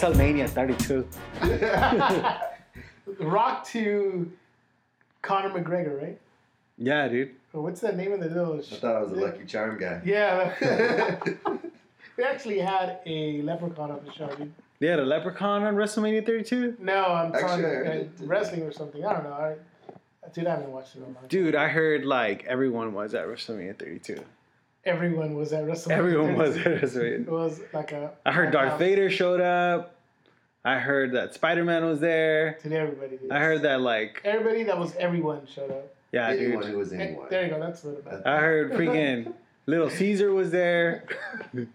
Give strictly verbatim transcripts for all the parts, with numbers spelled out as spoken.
WrestleMania thirty-two. Rock to Conor McGregor, right? Yeah, dude. What's the name of the little... I thought I was a Lucky Charm guy. Yeah. They actually had a leprechaun on the show, dude. They had a leprechaun on WrestleMania thirty-two? No, I'm talking about wrestling or something. I don't know. I, dude, I haven't watched it online. Dude, I heard, like, everyone was at WrestleMania thirty-two. Everyone was at WrestleMania. Everyone was at WrestleMania. It was like a... I heard Darth Vader showed up. I heard that Spider-Man was there. Dude, everybody did. I heard that, like... Everybody that was everyone showed up. Yeah, anyone dude. Who was anyone. There you go. That's what about. I heard freaking Little Caesar was there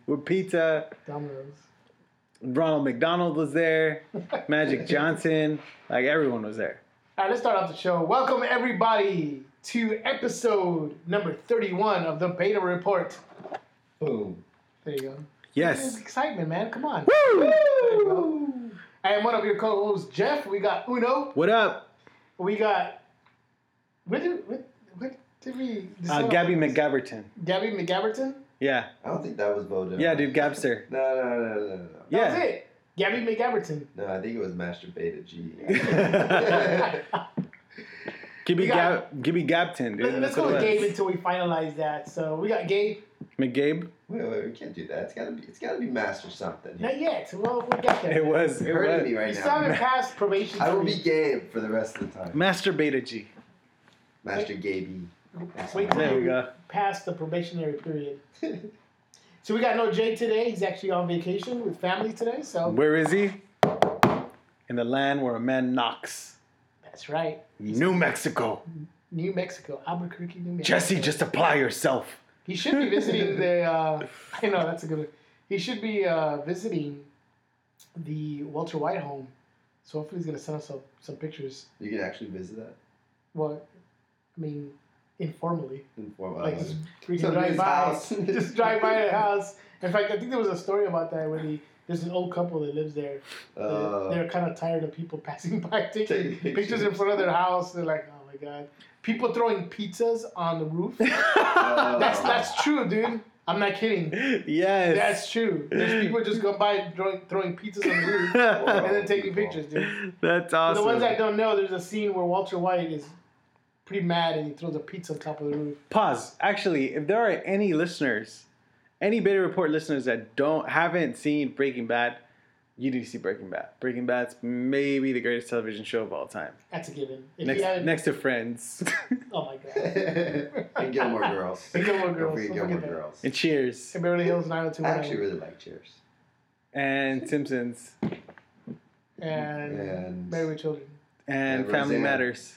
with pizza. Domino's. Ronald McDonald was there. Magic Johnson. Like, everyone was there. All right, let's start off the show. Welcome, everybody, to episode number thirty-one of the Beta Report. Boom. There you go. Yes. Excitement, man. Come on. Woo! I am one of your co-hosts, Jeff. We got Uno. What up? We got... What did, what, what did we... Uh, Gabby McGabberton. Gabby McGabberton? Yeah. I don't think that was Bojo. Yeah, dude, Gabster. no, no, no, no, no, no. Yeah. That was it. Gabby McGabberton. No, I think it was Master Beta G. Give me Gab, give me Gabton, dude. Let, let's go with Gabe until we finalize that. So we got Gabe. McGabe? Wait, wait, we can't do that. It's gotta be, it's gotta be Master something. Not yet. Well, we got that. It was. It hurting me right now. You started past probation. I will be Gabe for the rest of the time. Master Beta G. Master Gaby. Wait till you pass the probationary period. So we got no Jay today. He's actually on vacation with family today. So where is he? In the land where a man knocks. That's right. New Mexico. New Mexico, Albuquerque, New Mexico. Jesse, just apply yourself. He should be visiting the. Uh, I know that's a good one. He should be uh, visiting the Walter White home. So hopefully he's gonna send us some, some pictures. You can actually visit that. What? I mean, informally. Informally. Like, just freaking drive by. Just drive by the house. In fact, I think there was a story about that when he, there's an old couple that lives there. Uh, they're, they're kind of tired of people passing by, taking pictures in front of their house. They're like, oh my God. People throwing pizzas on the roof. Uh, that's that's true, dude. I'm not kidding. Yes. That's true. There's people just go by throwing, throwing pizzas on the roof and then taking pictures, dude. That's awesome. For the ones that don't know, there's a scene where Walter White is pretty mad and he throws a pizza on top of the roof. Pause. Actually, if there are any listeners, any Beta Report listeners that don't haven't seen Breaking Bad, you need to see Breaking Bad. Breaking Bad's maybe the greatest television show of all time. That's a given. If next, you haven't... next to Friends. Oh my God. And Gilmore Girls. And Gilmore Girls. Don't Gilmore Girls. And Cheers. And Beverly Hills nine oh two one nine. I actually really like Cheers. And Simpsons. And, and Married with Children. And, and Family Roseanne. Matters.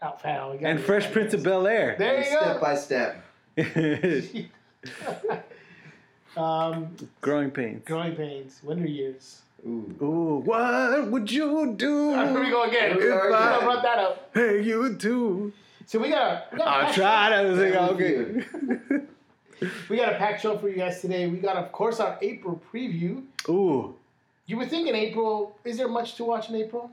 Outfound. And Fresh Prince of Bel-Air. There you step go. Step by step. um, growing pains. Growing pains. Winter years. Ooh. Ooh. What would you do? Uh, here we go again. If if I, I brought that up. Hey, you do. So we got a... I'll try to sing all good. We got a packed show for you guys today. We got, of course, our April preview. Ooh. You would think in April, is there much to watch in April?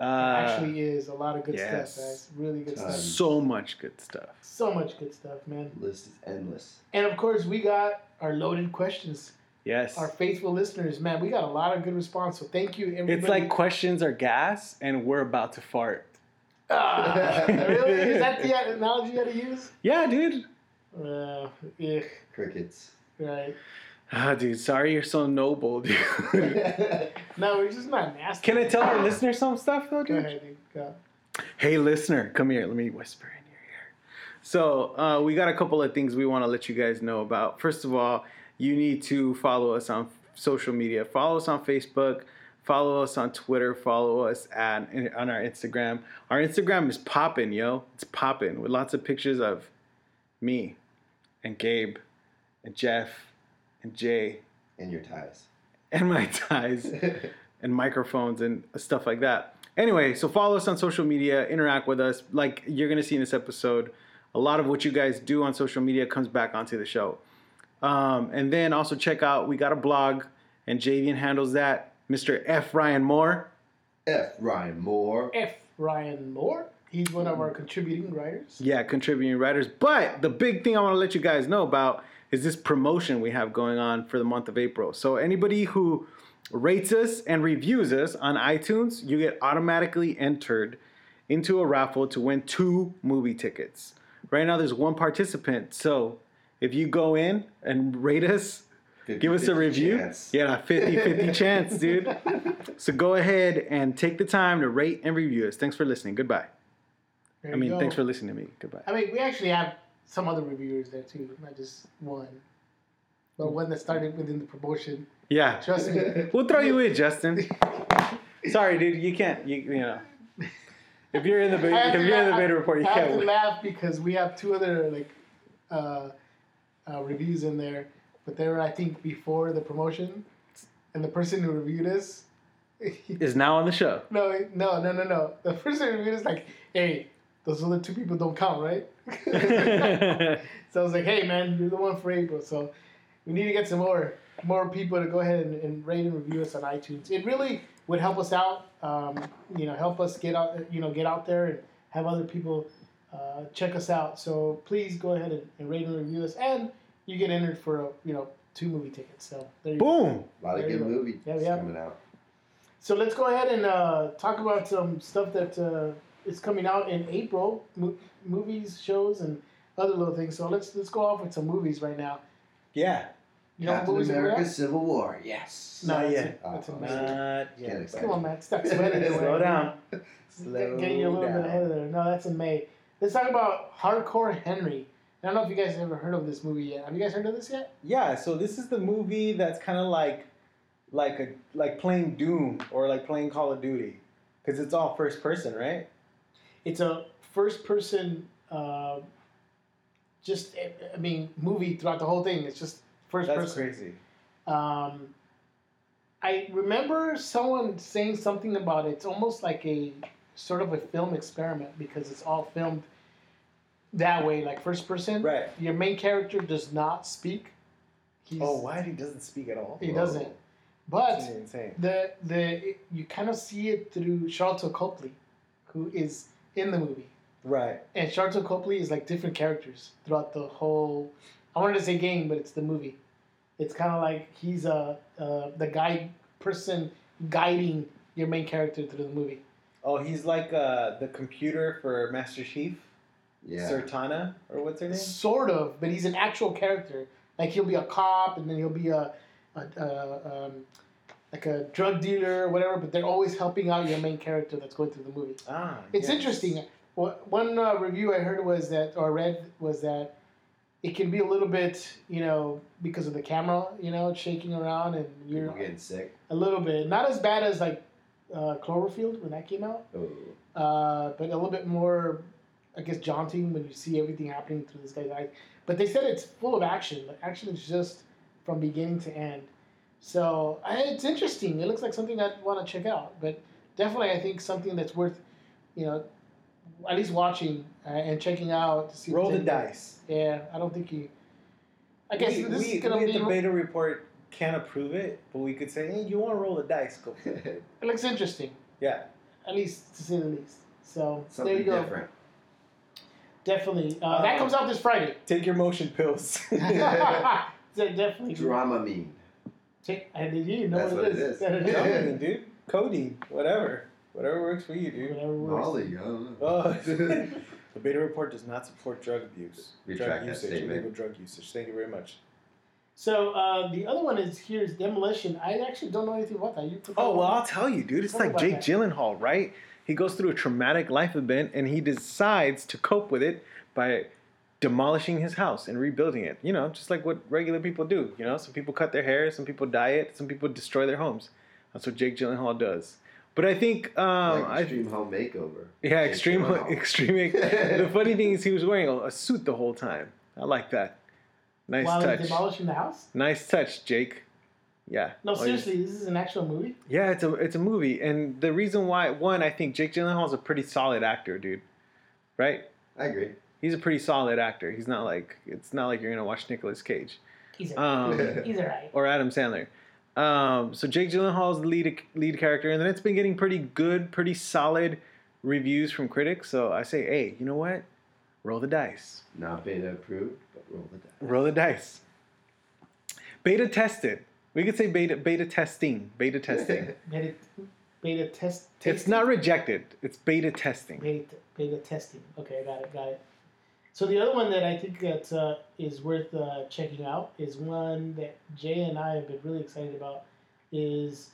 Uh, it actually is a lot of good yes. stuff, guys. Really good um, stuff. So much good stuff. So much good stuff, man. The list is endless. And of course, we got our loaded questions. Yes. Our faithful listeners, man, we got a lot of good response. So thank you, everybody. It's like questions are gas, and we're about to fart. Uh, really? Is that the analogy you had to use? Yeah, dude. Uh, yeah. Crickets. Right. Ah, oh, dude, sorry you're so noble, dude. No, we're just not nasty. Can I tell our listener some stuff, though, dude? Go ahead, dude. Go. Hey, listener, come here. Let me whisper in your ear. So uh, we got a couple of things we want to let you guys know about. First of all, you need to follow us on social media. Follow us on Facebook. Follow us on Twitter. Follow us at, on our Instagram. Our Instagram is popping, yo. It's popping with lots of pictures of me and Gabe and Jeff. And Jay. And your ties. And my ties. And microphones and stuff like that. Anyway, so follow us on social media. Interact with us. Like you're going to see in this episode, a lot of what you guys do on social media comes back onto the show. Um, and then also check out, we got a blog. And Javian handles that. Mister F. Ryan Moore. F. Ryan Moore. F. Ryan Moore. He's one of our contributing writers. Yeah, contributing writers. But the big thing I want to let you guys know about is this promotion we have going on for the month of April. So anybody who rates us and reviews us on iTunes, you get automatically entered into a raffle to win two movie tickets. Right now, there's one participant. So if you go in and rate us, give us a review. Chance. Yeah, fifty-fifty chance, dude. So go ahead and take the time to rate and review us. Thanks for listening. Goodbye. There I mean, go. Thanks for listening to me. Goodbye. I mean, we actually have some other reviewers there, too. Not just one. But one that started within the promotion. Yeah. Justin. We'll throw you in, Justin. Sorry, dude. You can't. You, you know. If you're in the if you're laugh, in the beta report, you I can't. I have to laugh because we have two other like uh, uh, reviews in there, but they were I think before the promotion, and the person who reviewed us is now on the show. No, no, no, no, no. The person who reviewed us like, hey, those other two people don't count, right? So I was like, hey, man, you're the one for April, so we need to get some more more people to go ahead and, and rate and review us on iTunes. It really would help us out, um, you know, help us get out, you know, get out there and have other people uh, check us out. So please go ahead and, and rate and review us, and you get entered for a, you know, two movie tickets. So there you boom, go. A lot there of good go. movies yeah, yeah. coming out. So let's go ahead and uh, talk about some stuff that uh, is coming out in April, mo- movies, shows, and other little things. So let's let's go off with some movies right now. Yeah. You know Captain America Civil War, yes. Not yet. That's oh, not yet. Come on, Matt. Stop sweating. Slow down. Slow Getting you a little down. bit ahead of there. No, that's in May. Let's talk about Hardcore Henry. I don't know if you guys have ever heard of this movie yet. Have you guys heard of this yet? Yeah. So this is the movie that's kind of like, like a like playing Doom or like playing Call of Duty, because it's all first person, right? It's a first person, uh, just I mean, movie throughout the whole thing. It's just. First That's person. crazy. Um, I remember someone saying something about it. It's almost like a sort of a film experiment because it's all filmed that way, like first person. Right. Your main character does not speak. He's, oh, why he doesn't speak at all? He Whoa. doesn't. But the the it, you kind of see it through Sharlto Copley, who is in the movie. Right. And Sharlto Copley is like different characters throughout the whole. I wanted to say game, but it's the movie. It's kind of like he's a uh, the guide person guiding your main character through the movie. Oh, he's like uh, the computer for Master Chief? Yeah. Sertana? Or what's her name? Sort of, but he's an actual character. Like, he'll be a cop, and then he'll be a, a, a um, like a drug dealer or whatever, but they're always helping out your main character that's going through the movie. Ah, It's yes. interesting. One uh, review I heard was that, or read, was that it can be a little bit, you know, because of the camera, you know, shaking around and you're people getting sick. A little bit. Not as bad as like uh, Cloverfield when that came out. Oh. Uh, but a little bit more, I guess, jaunting when you see everything happening through this guy's eyes. But they said it's full of action. Like, action is just from beginning to end. So I, it's interesting. It looks like something I'd want to check out. But definitely, I think something that's worth, you know, at least watching uh, and checking out to see. Roll the dice. Yeah, I don't think he. I guess we, this we, is gonna we be. We the beta report can't approve it, but we could say, "Hey, you want to roll the dice? Go for it." It looks interesting. Yeah. At least to say the least. So Something there you go. Different. Definitely. Uh, um, that comes out this Friday. Take your motion pills. Definitely. Dramamine. Take. I didn't even know That's what, what it is. That's what it is, dude. Codeine, whatever. Whatever works for you, dude. Whatever works. Molly, oh. The beta report does not support drug abuse. Retract that statement. Illegal drug usage. Thank you very much. So uh, the other one is here's Demolition. I actually don't know anything about that. You oh well, I'll tell you, dude. It's like Jake Gyllenhaal, right? He goes through a traumatic life event and he decides to cope with it by demolishing his house and rebuilding it. You know, just like what regular people do. You know, some people cut their hair, some people dye it, some people destroy their homes. That's what Jake Gyllenhaal does. But I think um, like extreme I, home makeover. Yeah, extreme, extreme. The funny thing is, he was wearing a suit the whole time. I like that. Nice While touch. While he's demolishing the house. Nice touch, Jake. Yeah. No, oh, seriously, this is an actual movie. Yeah, it's a it's a movie, and the reason why one, I think Jake Gyllenhaal is a pretty solid actor, dude. Right. I agree. He's a pretty solid actor. He's not like it's not like you're gonna watch Nicolas Cage. He's a, um, he's alright. Or Adam Sandler. Um, so Jake Gyllenhaal is the lead lead character, and then it's been getting pretty good, pretty solid reviews from critics. So I say, hey, you know what? Roll the dice. Not beta approved, but roll the dice. Roll the dice. Beta tested. We could say beta beta testing. Beta testing. beta, beta test. Tasting. It's not rejected. It's beta testing. Beta, beta testing. Okay, I got it. Got it. So the other one that I think that uh, is worth uh, checking out is one that Jay and I have been really excited about is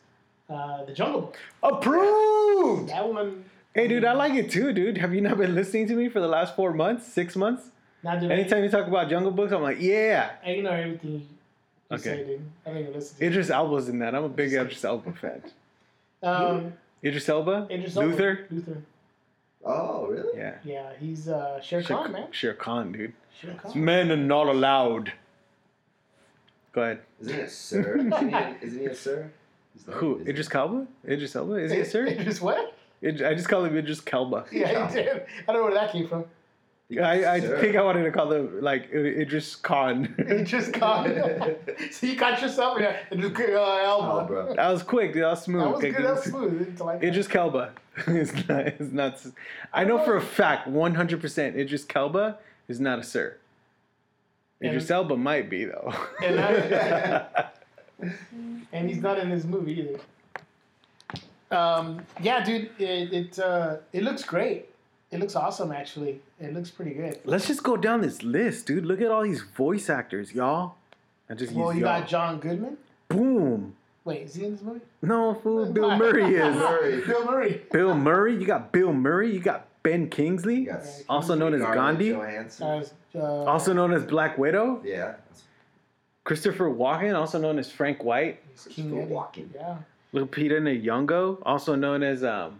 uh, The Jungle Book. Approved! That one. Hey, dude, I like it too, dude. Have you not been listening to me for the last four months, six months? Not doing Anytime anything. You talk about Jungle Books, I'm like, yeah. I ignore everything you okay. say, dude. I don't even listen to Idris Elba's in that. I'm a big Idris Elba fan. Um, Idris Elba? Idris Elba. Luther? Luther. Oh, really? Yeah. Yeah, he's uh, Shere Khan, Sh- man. Shere Khan, dude. Shere Khan. Men are not allowed. Go ahead. Isn't he a sir? isn't, he a, isn't he a sir? That, Who? Idris Elba? Idris Elba? Is he a sir? Idris what? It, I just call him Idris Elba. Yeah, he did. I don't know where that came from. I, I think I wanted to call him, like, Idris Khan. Idris Khan. So you got yourself in yeah. Idris Elba. Oh, bro. That was quick, dude. That was smooth. That was good. That was smooth. Like Idris Elba is not, is not... I know for a fact, one hundred percent, Idris Elba is not a sir. Idris Elba might be, though. And, I, and he's not in this movie, either. Um, yeah, dude, it it, uh, it looks great. It looks awesome, actually. It looks pretty good. Let's just go down this list, dude. Look at all these voice actors, y'all. I just well, you y'all. got John Goodman. Boom. Wait, is he in this movie? No, fool. Bill Murray is. Murray. Bill Murray. Bill Murray. You got Bill Murray. You got Ben Kingsley, yes. also known as Gandhi. Uh, also known as Black Widow. Yeah. Christopher Walken, also known as Frank White. Christopher Walken. Yeah. Lupita Nyong'o, also known as, um,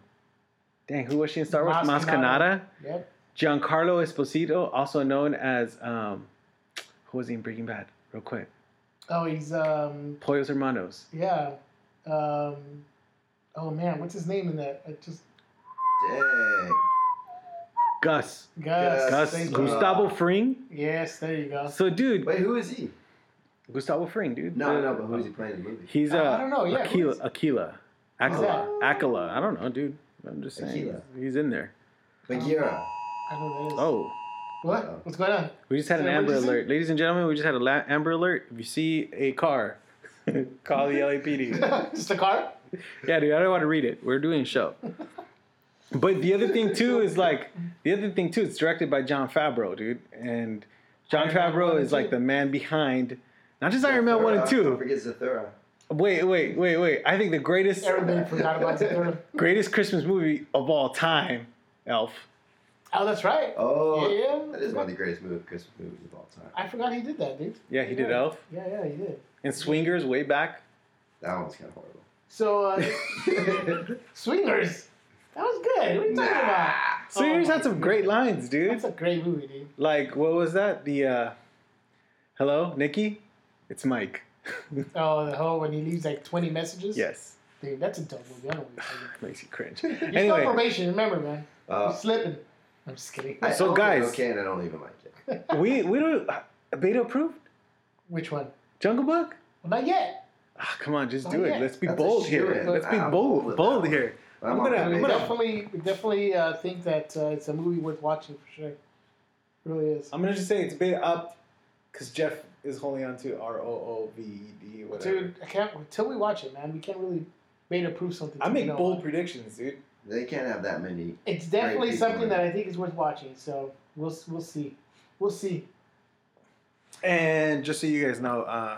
dang, who was she in Star Wars? Mas Kanata. Yep. Giancarlo Esposito, also known as, um, who was he in Breaking Bad? Real quick. Oh, he's, um... Pollos Hermanos. Yeah. Um, oh, man, what's his name in that? I just... Dang. Gus. Gus. Gus. Gus. Gustavo Fring. Yes, there you go. So, dude... Wait, who is he? Gustavo Fring, dude. No, no, no, but who's he playing in the movie? He's uh, I don't know. Yeah, Aquila, Aquila, Aquila, Aquila. I don't know, dude. I'm just saying. Aquila. He's in there. Bagheera. I don't know who that is. Oh. What? Uh-oh. What's going on? We just had an Amber Alert, ladies and gentlemen. We just had an la- Amber Alert. If you see a car, call the L A P D. Just a car? Yeah, dude. I don't want to read it. We're doing a show. But the other thing too is like the other thing too. It's directed by Jon Favreau, dude, and Jon Favreau is like the man behind. Not just Zathura, Iron Man one and two. Don't forget Zathura. Wait, wait, wait, wait. I think the greatest... Everybody forgot about Zathura. Greatest Christmas movie of all time, Elf. Oh, that's right. Oh, yeah. That is one of the greatest movie, Christmas movies of all time. I forgot he did that, dude. Yeah, he yeah. did Elf. Yeah, yeah, he did. And Swingers way back. That one was kind of horrible. So, uh... Swingers. That was good. What are you nah. talking about? Swingers oh, had some great lines, dude. That's a great movie, dude. Like, what was that? The, uh... Hello, Nikki? It's Mike. Oh, the whole when he leaves like twenty messages? Yes. Dude, that's a dumb movie. I don't know. Makes you cringe. You're anyway. Still on probation, remember, man. Uh, You're slipping. I'm just kidding. I so, guys. Okay, and I don't even like it. we, we don't. Uh, beta approved? Which one? Jungle Book? Well, not yet. Ah, come on, just not do yet. it. Let's be that's bold here. Let's be I'm bold. Bold, bold here. I'm, I'm going to definitely, definitely uh, think that uh, it's a movie worth watching for sure. It really is. I'm going to just say it's beta up because Jeff. Is holding on to R O O V E D, whatever. Dude, I can't, until we watch it, man, we can't really beta proof something. I make bold know. predictions, dude. They can't have that many. It's definitely something that I think is worth watching, so we'll we'll see. We'll see. And just so you guys know, uh,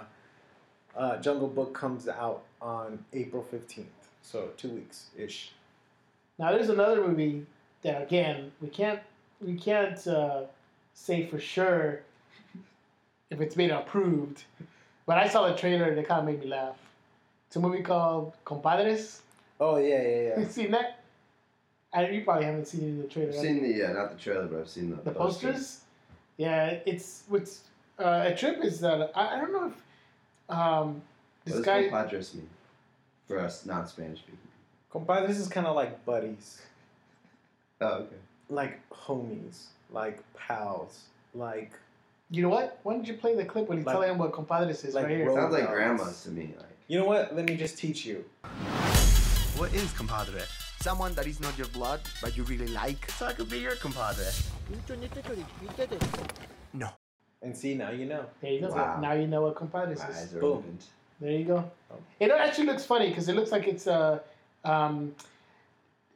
uh, Jungle Book comes out on April fifteenth, so two weeks-ish. Now, there's another movie that, again, we can't, we can't uh, say for sure... if it's been approved. But I saw the trailer and it kind of made me laugh. It's a movie called Compadres. Oh, yeah, yeah, yeah. You've seen that? I, you probably haven't seen the trailer. I've right? seen the, yeah, not the trailer, but I've seen the, the posters. posters. Yeah, it's, what's, uh, a trip is that, I, I don't know if, um, this what guy. What does compadres mean? For us non-Spanish speaking people. Compadres is kind of like buddies. Oh, okay. Like homies, like pals, like. You know what? Why don't you play the clip when you like, tell him what compadres is like right here? It sounds like grandmas to me. Like. You know what? Let me just teach you. What is compadre? Someone that is not your blood, but you really like. So I could be your compadre. No. And see, now you know. There you go. Wow. Now you know what compadres is. Boom. There you go. It actually looks funny because it looks like it's a. Uh, um,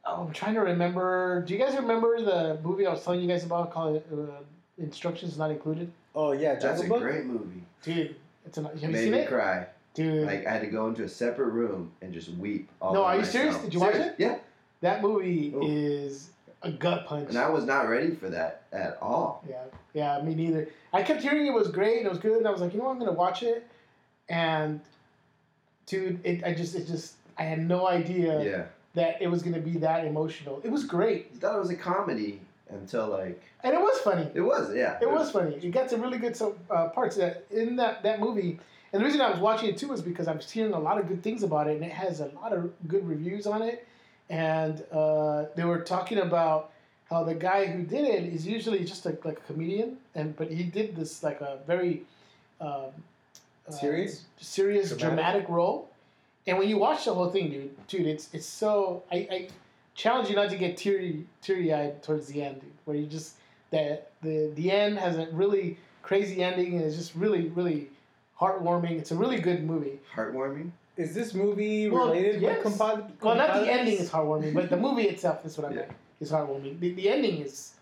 oh, I'm trying to remember. Do you guys remember the movie I was telling you guys about called uh, Instructions Not Included? Oh yeah, Jungle that's a Book? Great movie, dude. It's an, have you made seen me it? Cry, dude. Like I had to go into a separate room and just weep. All no, are myself. You serious? Did you serious? Watch it? Yeah. That movie Ooh. Is a gut punch. And I was not ready for that at all. Yeah, yeah, me neither. I kept hearing it was great and it was good, and I was like, you know what, I'm gonna watch it, and dude, it I just it just I had no idea yeah. that it was gonna be that emotional. It was great. You thought it was a comedy. Until like, and it was funny. It was, yeah. It, it was, was funny. You got some really good so, uh, parts that in that, that movie. And the reason I was watching it too is because I'm hearing a lot of good things about it, and it has a lot of good reviews on it. And uh, they were talking about how the guy who did it is usually just a, like a comedian, and but he did this like a very um, uh, serious, serious, dramatic. dramatic role. And when you watch the whole thing, dude, dude, it's it's so I. I challenge you not to get teary, teary-eyed towards the end, dude, where you just that the the end has a really crazy ending and it's just really, really heartwarming. It's a really good movie. Heartwarming? Is this movie well, related yes. with Compadres? Well, not the ending is heartwarming, but the movie itself is what I mean. Yeah. Is heartwarming. The, the ending is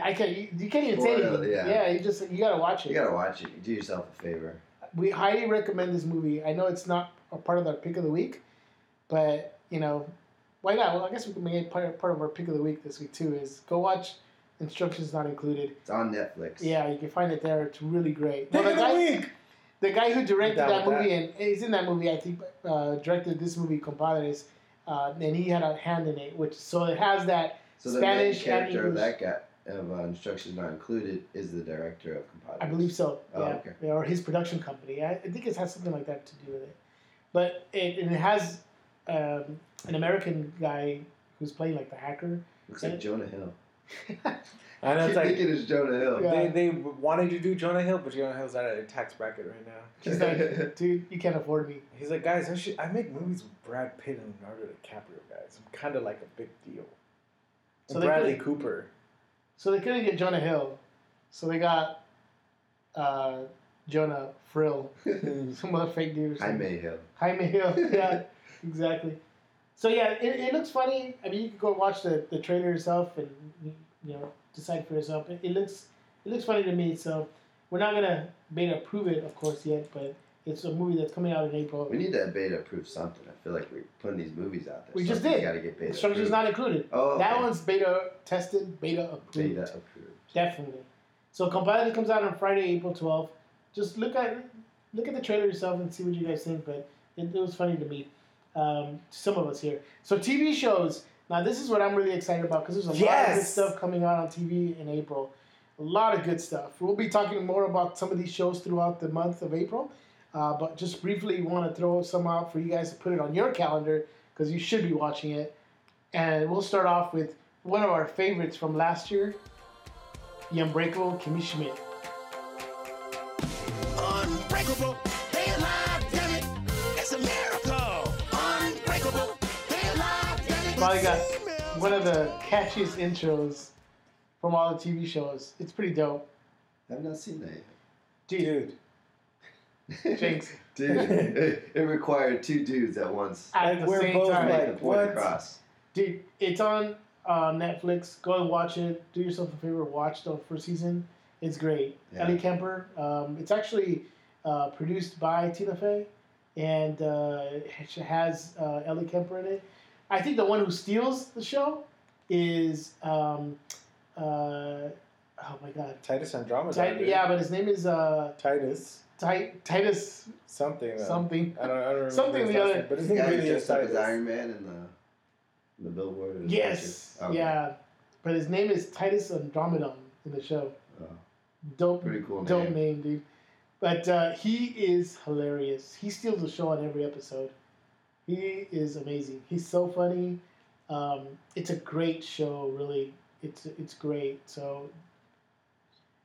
I can't you, you can't even Florida, say anything. Yeah. yeah, you just you gotta watch it. You gotta watch it. You do yourself a favor. We highly recommend this movie. I know it's not a part of our pick of the week, but you know. Why not? Well, I guess we can make it part, part of our pick of the week this week, too, is go watch Instructions Not Included. It's on Netflix. Yeah, you can find it there. It's really great. Pick well, the, of the, guy, week. The guy who directed that movie, that. and is in that movie, I think, uh, directed this movie, Compadres, uh, and he had a hand in it, which so it has that so Spanish and English. So the main character of that guy, of uh, Instructions Not Included, is the director of Compadres. I believe so. Oh, yeah. Okay. Yeah, or his production company. I, I think it has something like that to do with it. But it, and it has... Um, an American guy who's playing like the hacker. Looks like Jonah Hill. I know it's like it is Jonah Hill. Yeah. They they wanted to do Jonah Hill, but Jonah Hill's out of their tax bracket right now. He's like, dude, you can't afford me. He's like, guys, I should, I make movies with Brad Pitt and Leonardo DiCaprio, guys. I'm kind of like a big deal. So and Bradley Cooper. So they couldn't get Jonah Hill, so they got uh, Jonah Frill, some other fake dude. Jaime Hill. Jaime Hill. Yeah. Exactly. So, yeah, it, it looks funny. I mean, you can go watch the, the trailer yourself and, you know, decide for yourself. It, it looks it looks funny to me, so we're not going to beta-prove it, of course, yet, but it's a movie that's coming out in April. We need to beta-prove something. I feel like we're putting these movies out there. We just did. Got to get beta-approved. Instructions Not Included. Oh, that okay. one's beta-tested, beta-approved. Beta-approved. Definitely. So, Compadres comes out on Friday, April twelfth. Just look at look at the trailer yourself and see what you guys think, but it, it was funny to me. Um, some of us here. So T V shows. Now this is what I'm really excited about because there's a yes. lot of good stuff coming out on T V in April. A lot of good stuff. We'll be talking more about some of these shows throughout the month of April. Uh, but just briefly want to throw some out for you guys to put it on your calendar because you should be watching it. And we'll start off with one of our favorites from last year, The Unbreakable Kimmy Schmidt. Unbreakable. Probably got one of the catchiest intros from all the T V shows. It's pretty dope. I've not seen that yet. Dude. Dude. Jinx. Dude. It, it required two dudes at once. At the We're same both time. Like, what? Across. Dude, it's on uh, Netflix. Go and watch it. Do yourself a favor. Watch the first season. It's great. Yeah. Ellie Kemper. Um, it's actually uh, produced by Tina Fey. And uh, it has uh, Ellie Kemper in it. I think the one who steals the show is, um, uh, oh my god. Titus Andromedon. Tit- yeah, but his name is... Uh, Titus. Ti- Titus. Something. Uh, something. I don't, I don't remember. Something the other. But his name really is Titus. Iron Man in the, the Billboard. Yes. Oh, yeah. Okay. But his name is Titus Andromedon in the show. Oh. Dope, pretty cool name. Dope name, dude. But uh, he is hilarious. He steals the show on every episode. He is amazing. He's so funny. Um, it's a great show, really. It's it's great. So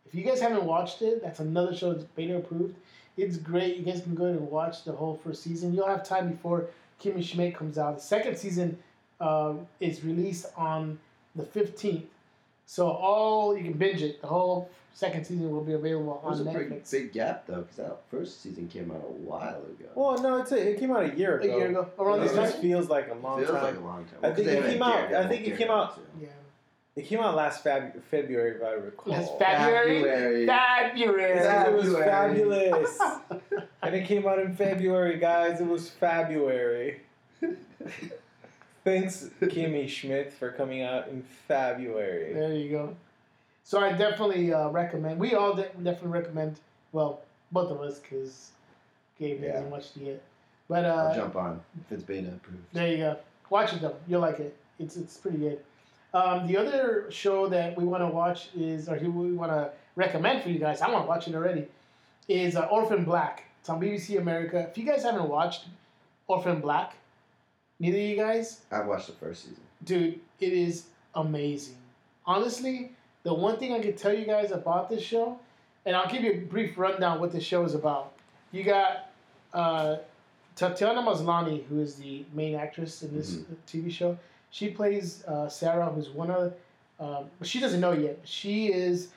if you guys haven't watched it, that's another show that's beta approved. It's great. You guys can go ahead and watch the whole first season. You'll have time before Kimmy Schmidt comes out. The second season uh, is released on the fifteenth. So all you can binge it. The whole second season will be available on Netflix. There's a pretty big gap though, because that first season came out a while ago. Well, no, it's a, it came out a year ago. A year ago. Around this time, feels like a long time. Feels like a long time. I think it came out. I think it came out. Yeah. It came out last Feb- February, if I recall. Last February? February. February. It was fabulous. And it came out in February, guys. It was February. Thanks, Kimmy Schmidt, for coming out in February. There you go. So I definitely uh, recommend. We all de- definitely recommend. Well, both of us, because Gabe yeah. hasn't watched it yet. But uh, I'll jump on if it's beta approved. There you go. Watch it though. You'll like it. It's it's pretty good. Um, the other show that we want to watch is, or we want to recommend for you guys, I want to watch it already, is uh, Orphan Black. It's on B B C America. If you guys haven't watched Orphan Black, neither of you guys. I've watched the first season. Dude, it is amazing. Honestly, the one thing I could tell you guys about this show, and I'll give you a brief rundown what this show is about. You got uh, Tatiana Maslany, who is the main actress in this mm-hmm. T V show. She plays uh, Sarah, who's one of... Um, she doesn't know yet. She is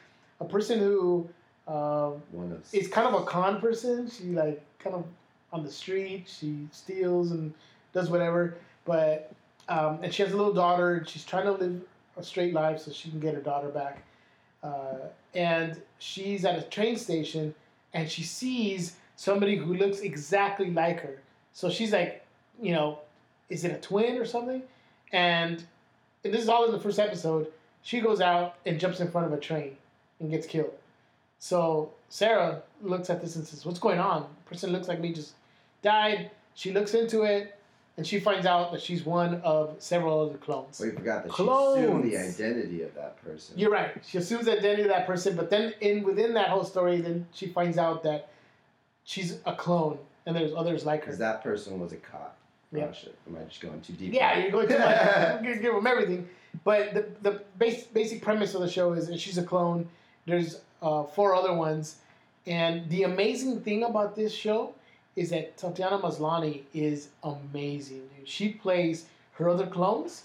a person who um, one of is kind of a con person. She, like, kind of on the street. She steals and does whatever. But um, and she has a little daughter. She's trying to live a straight life so she can get her daughter back. Uh, and she's at a train station, and she sees somebody who looks exactly like her. So she's like, you know, is it a twin or something? And this is all in the first episode. She goes out and jumps in front of a train and gets killed. So Sarah looks at this and says, what's going on? The person looks like me just died. She looks into it, and she finds out that she's one of several other clones. Well, you forgot that clones. She assumed the identity of that person. You're right. She assumes the identity of that person, but then in within that whole story, then she finds out that she's a clone, and there's others like her. Because that person was a cop. Yeah. Am I just going too deep? Yeah, you're going too much. You give them everything. But the the base, basic premise of the show is that she's a clone. There's uh, four other ones. And the amazing thing about this show is that Tatiana Maslany is amazing. Dude. She plays her other clones,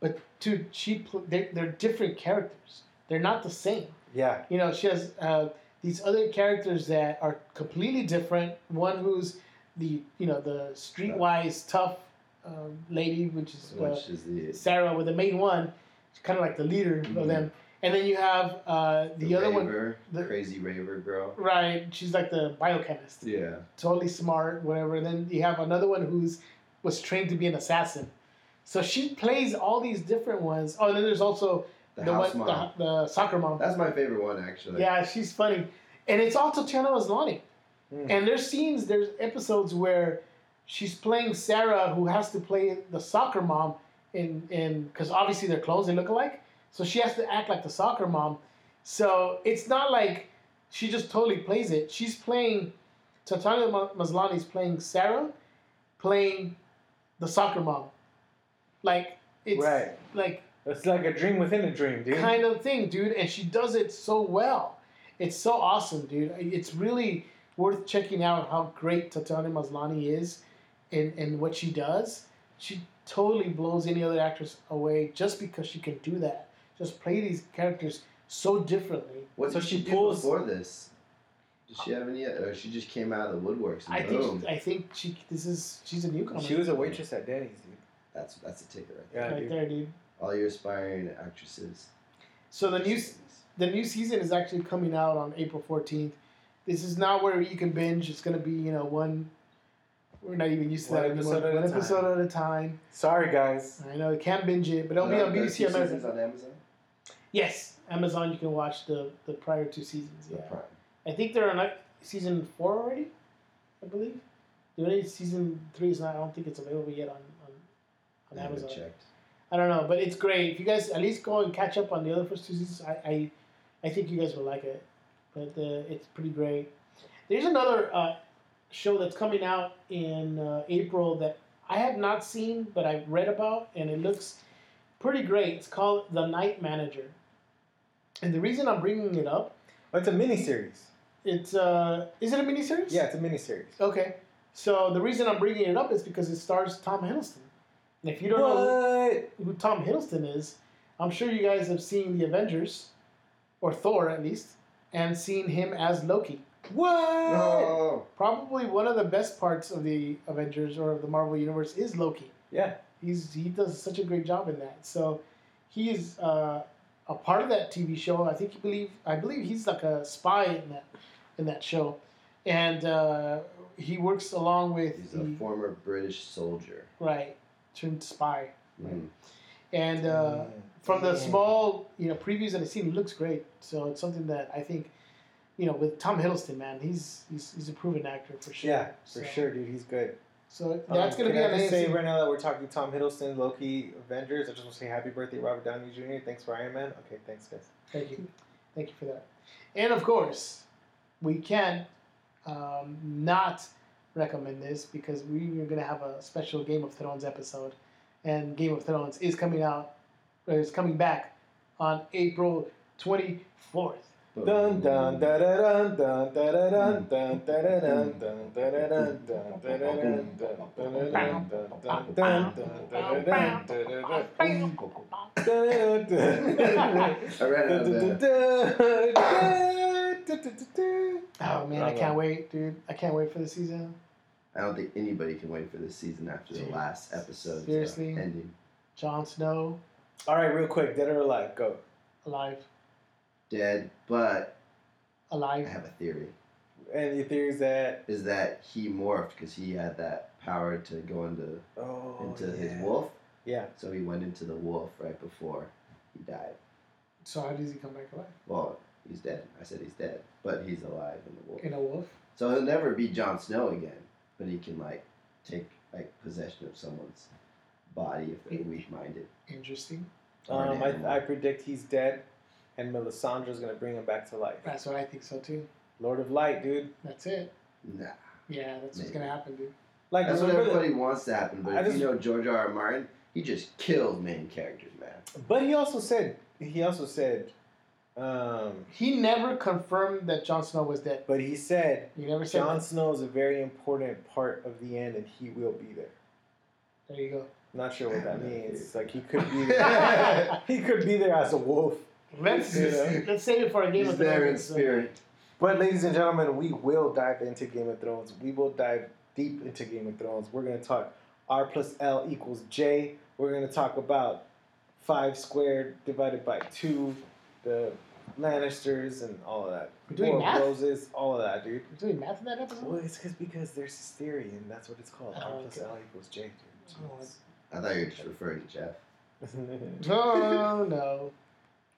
but dude, she pl- they're, they're different characters. They're not the same. Yeah. You know, she has uh, these other characters that are completely different. One who's the you know the streetwise tough um, lady, which is, uh, which is the, Sarah, with the main one, she's kind of like the leader mm-hmm. of them. And then you have uh, the, the other raver, one, the crazy raver girl. Right, she's like the biochemist. Yeah, totally smart, whatever. And then you have another one who's was trained to be an assassin. So she plays all these different ones. Oh, and then there's also the the, house one, mom. the, the soccer mom. That's my favorite one, actually. Yeah, she's funny, and it's all Tatiana Maslany. And there's scenes, there's episodes where she's playing Sarah, who has to play the soccer mom, in in because obviously they're clones, they look alike, so she has to act like the soccer mom. So it's not like she just totally plays it. She's playing, Tatiana Maslany's playing Sarah, playing the soccer mom. Like it's right. like it's like a dream within a dream, dude. Kind of thing, dude. And she does it so well. It's so awesome, dude. It's really worth checking out how great Tatiana Maslany is and, and what she does. She totally blows any other actress away just because she can do that. Just play these characters so differently. What so did she, she do before this? Did she have any? Or she just came out of the woodworks. And I boom. think. She, I think she. This is. She's a newcomer. She was a waitress at Denny's, dude. That's that's a ticket right there. Yeah, right dude. there, dude. All your aspiring actresses. So the new the new season is actually coming out on April fourteenth. This is not where you can binge. It's going to be, you know, one... We're not even used to one that anymore. Episode one episode time. at a time. Sorry, guys. I know. You can't binge it, but it'll no, be on B B C America. On Amazon? Yes. Amazon, you can watch the, the prior two seasons. Yeah. Prime. I think they're on like, season four already, I believe. The only season three is not... I don't think it's available yet on, on, on I Amazon. I haven't checked. I don't know, but it's great. If you guys at least go and catch up on the other first two seasons, I, I, I think you guys will like it. But uh, it's pretty great. There's another uh, show that's coming out in uh, April that I have not seen, but I've read about, and it looks pretty great. It's called The Night Manager. And the reason I'm bringing it up... Well, it's a miniseries. It's, uh, is it a miniseries? Yeah, it's a miniseries. Okay. So the reason I'm bringing it up is because it stars Tom Hiddleston. And if you don't what? know who Tom Hiddleston is... I'm sure you guys have seen The Avengers, or Thor at least, and seen him as Loki. What? No. Probably one of the best parts of the Avengers or of the Marvel Universe is Loki. Yeah. He's he does such a great job in that. So he is uh, a part of that T V show. I think you believe I believe he's like a spy in that in that show. And uh, he works along with He's the, a former British soldier. Right. Turned spy. Right? Mm. And uh, from the small, you know, previews that I've seen, he looks great. So it's something that I think, you know, with Tom Hiddleston, man, he's he's he's a proven actor for sure. Yeah, for so. sure, dude. He's good. So that's um, gonna be I just say right now that we're talking Tom Hiddleston, Loki, Avengers. I just want to say happy birthday, Robert Downey Junior Thanks for Iron Man. Okay, thanks guys. Thank you, thank you for that. And of course, we can't um, not recommend this because we are gonna have a special Game of Thrones episode, and Game of Thrones is coming out. It's coming back on April twenty-fourth. Dun dun da da dun dun da da dun dun da da dun dun da da dun dun da da dun dun. Oh man, I can't wait, dude. I can't wait for the season. I don't think anybody can wait for this season after the last episode. Seriously? Ending. Jon Snow. Alright, real quick, dead or alive, go. Alive. Dead, but alive. I have a theory. And your theory is that is that he morphed because he had that power to go into oh, into yeah. his wolf. Yeah. So he went into the wolf right before he died. So how does he come back alive? Well, he's dead. I said he's dead, but he's alive in the wolf. In a wolf. So he'll never be Jon Snow again, but he can like take like possession of someone's body if they're weak-minded. Interesting. Or um, I I predict he's dead. And Melisandre's going to bring him back to life. That's what I think so, too. Lord of Light, dude. That's it. Nah. Yeah, that's maybe. What's going to happen, dude. Like, that's what everybody the, wants to happen, but I if just, you know George R. R. Martin, he just killed main characters, man. But he also said, he also said... Um, he never confirmed that Jon Snow was dead. But he said, you never said Jon Snow is a very important part of the end, and he will be there. There you go. I'm not sure what that means. It's like, he could be there. He could be there as a wolf. Let's just, let's save it for a Game He's of Thrones. There in spirit. But ladies and gentlemen, we will dive into Game of Thrones. We will dive deep into Game of Thrones. We're going to talk R plus L equals J. We're going to talk about five squared divided by two, the Lannisters and all of that. We're doing War math? Roses, all of that, dude. We're doing math in that episode? Well, it's cause, because there's this theory, and that's what it's called. Oh, R plus okay. L equals J, dude. Oh, I thought you were just referring to Jeff. No, no.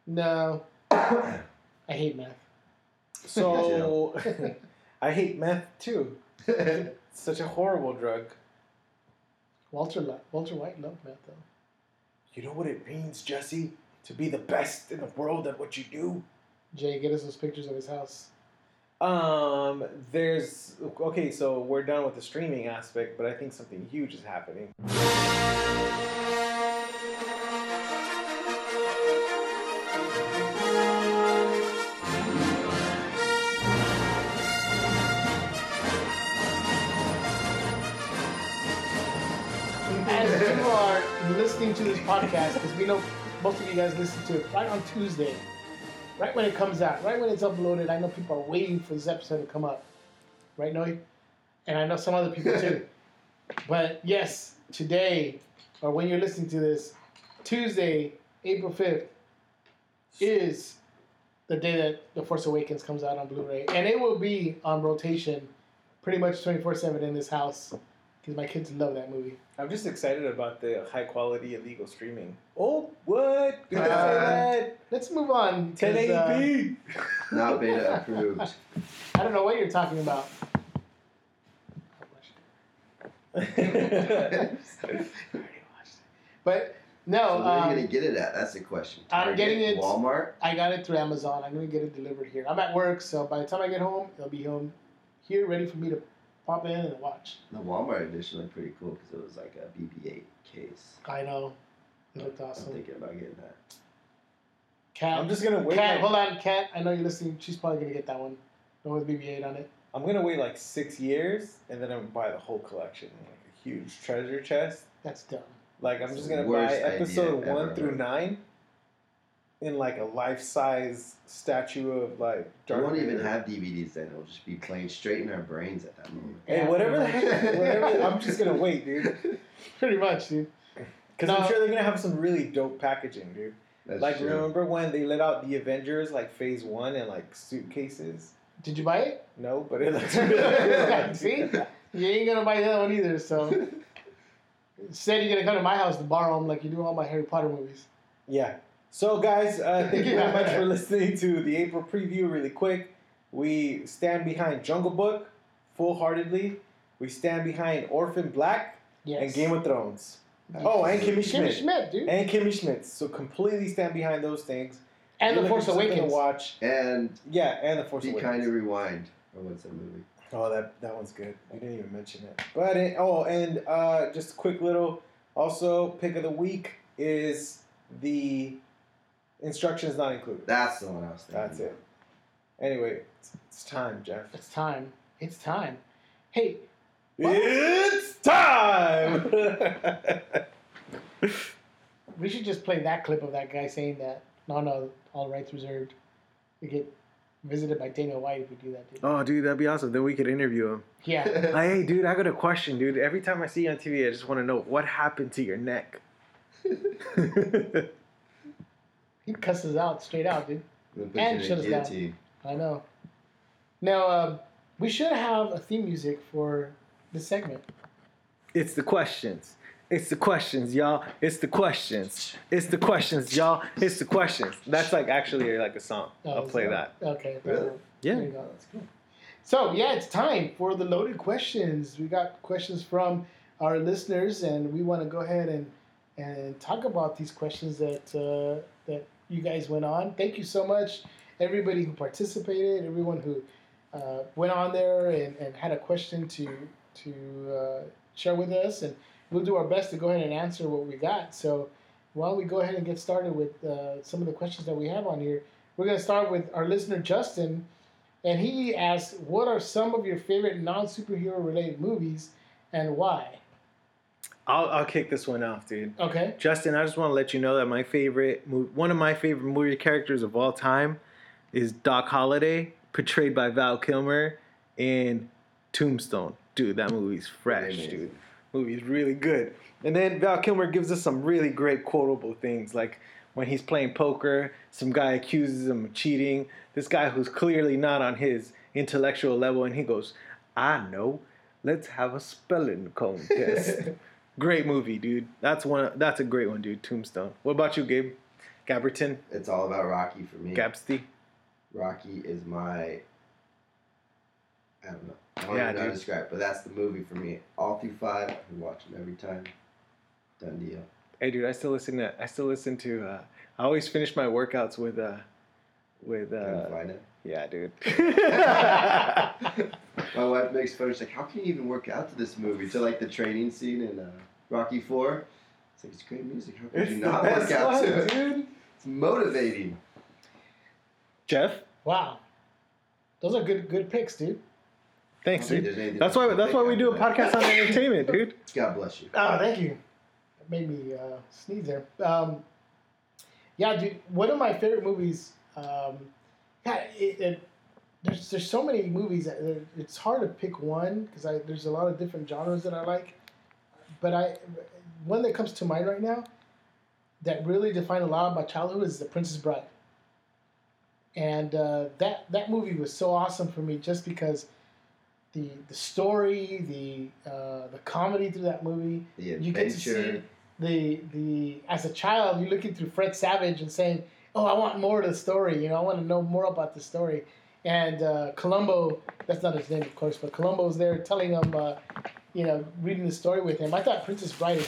No. I hate math. So, I hate math too. It's such a horrible drug. Walter Lo- Walter White loved math, though. You know what it means, Jesse? To be the best in the world at what you do? Jay, get us those pictures of his house. Um, there's... Okay, so we're done with the streaming aspect, but I think something huge is happening. Listening to this podcast, because we know most of you guys listen to it right on Tuesday, right when it comes out, right when it's uploaded. I know people are waiting for this episode to come up, right, Noe? And I know some other people too. But yes, today, or when you're listening to this, Tuesday, April fifth, is the day that The Force Awakens comes out on Blu-ray, and it will be on rotation pretty much twenty-four seven in this house. Because my kids love that movie. I'm just excited about the high-quality illegal streaming. Oh, what? Did uh, that? Let's move on. ten eighty p. Uh, not beta approved. I don't know what you're talking about. I already watched it. But, no. So where um, are you going to get it at? That's the question. Target, I'm getting it. Walmart? I got it through Amazon. I'm going to get it delivered here. I'm at work, so by the time I get home, it'll be home here ready for me to... Pop in and watch. The Walmart edition looked pretty cool because it was like a B B eight case. I know. It looked awesome. I'm thinking about getting that. Cat. I'm just going to wait. Cat, like... hold on. Cat, I know you're listening. She's probably going to get that one. The one with B B eight on it. I'm going to wait like six years and then I'm going to buy the whole collection. Like a huge treasure chest. That's dumb. Like I'm it's just going to buy episode one ever. through nine in like a life-size statue of like Darth Vader. We won't even have D V Ds then. It'll just be playing straight in our brains at that moment. Yeah. And whatever the heck, whatever, I'm just going to wait, dude. Pretty much, dude. Because no. I'm sure they're going to have some really dope packaging, dude. That's like, true. Remember when they let out the Avengers, like, phase one and, like, suitcases? Did you buy it? No, but it looks really good. See? You ain't going to buy that one either, so. Instead, you're going to come to my house to borrow them like you do all my Harry Potter movies. Yeah. So, guys, uh, thank you very much for listening to the April preview really quick. We stand behind Jungle Book full-heartedly. We stand behind Orphan Black yes. and Game of Thrones. Nice. Oh, and Kimmy Schmidt. Kimmy Schmidt, dude. And Kimmy Schmidt. So completely stand behind those things. And You're The Force Awakens. To watch. And yeah, and The Force be Awakens. Be Kind to Rewind. Oh, what's that movie? Oh, that that one's good. I didn't even mention it. But it, oh, and uh, just a quick little also pick of the week is the Instructions Not Included. That's the one I was thinking. That's it. Anyway, it's, it's time, Jeff. It's time. It's time. Hey. What? It's time! We should just play that clip of that guy saying that. No, no, all rights reserved. We get visited by Dana White if we do that, dude. Oh, dude, that'd be awesome. Then we could interview him. Yeah. Like, hey, dude, I got a question, dude. Every time I see you on T V, I just want to know what happened to your neck. He cusses out straight out, dude. And shut us down. Team. I know. Now, um, we should have a theme music for this segment. It's the questions. It's the questions, y'all. It's the questions. It's the questions, y'all. It's the questions. That's like actually like a song. Oh, I'll play that. that. Okay. Really? Yeah. There you go. That's cool. So yeah, it's time for the loaded questions. We got questions from our listeners, and we want to go ahead and and talk about these questions that uh, that you guys went on. Thank you so much, everybody who participated, everyone who uh, went on there and, and had a question to. to uh, share with us, and we'll do our best to go ahead and answer what we got. So why don't we go ahead and get started with uh, some of the questions that we have on here. We're going to start with our listener, Justin, and he asked, what are some of your favorite non-superhero related movies and why? I'll, I'll kick this one off, dude. Okay. Justin, I just want to let you know that my favorite, one of my favorite movie characters of all time is Doc Holliday, portrayed by Val Kilmer in Tombstone. Dude, that movie's fresh, Amazing. dude. Movie's really good. And then Val Kilmer gives us some really great quotable things, like when he's playing poker, some guy accuses him of cheating, this guy who's clearly not on his intellectual level, and he goes, I know, let's have a spelling contest. Great movie, dude. That's one. That's a great one, dude. Tombstone. What about you, Gabe? Gabberton? It's all about Rocky for me. Gabsty? Rocky is my... I don't know. I don't yeah, know how to describe, but that's the movie for me. All through five, I can watch them every time. Done deal. Hey, dude, I still listen to. I still listen to. Uh, I always finish my workouts with. Uh, with. Uh, yeah, dude. My wife makes fun. She's like, "How can you even work out to this movie?" To like the training scene in uh, Rocky Four. It's like it's great music. How could you not work out one, to it, dude? It's motivating. Jeff. Wow. Those are good, good picks, dude. Thanks, dude. That's why. That's why we do a podcast on entertainment, dude. God bless you. Oh, thank you. That made me uh, sneeze there. Um, yeah, dude. One of my favorite movies. Um, God, it, it, there's there's so many movies that it's hard to pick one because I there's a lot of different genres that I like, but I one that comes to mind right now that really defined a lot of my childhood is The Princess Bride. And uh, that that movie was so awesome for me just because the the story, the uh, the comedy through that movie, the adventure. You get to see the the as a child you're looking through Fred Savage and saying, oh, I want more of the story, you know, I want to know more about the story. And uh, Columbo, that's not his name of course, but Columbo's there telling him, uh, you know, reading the story with him. I thought Princess Bride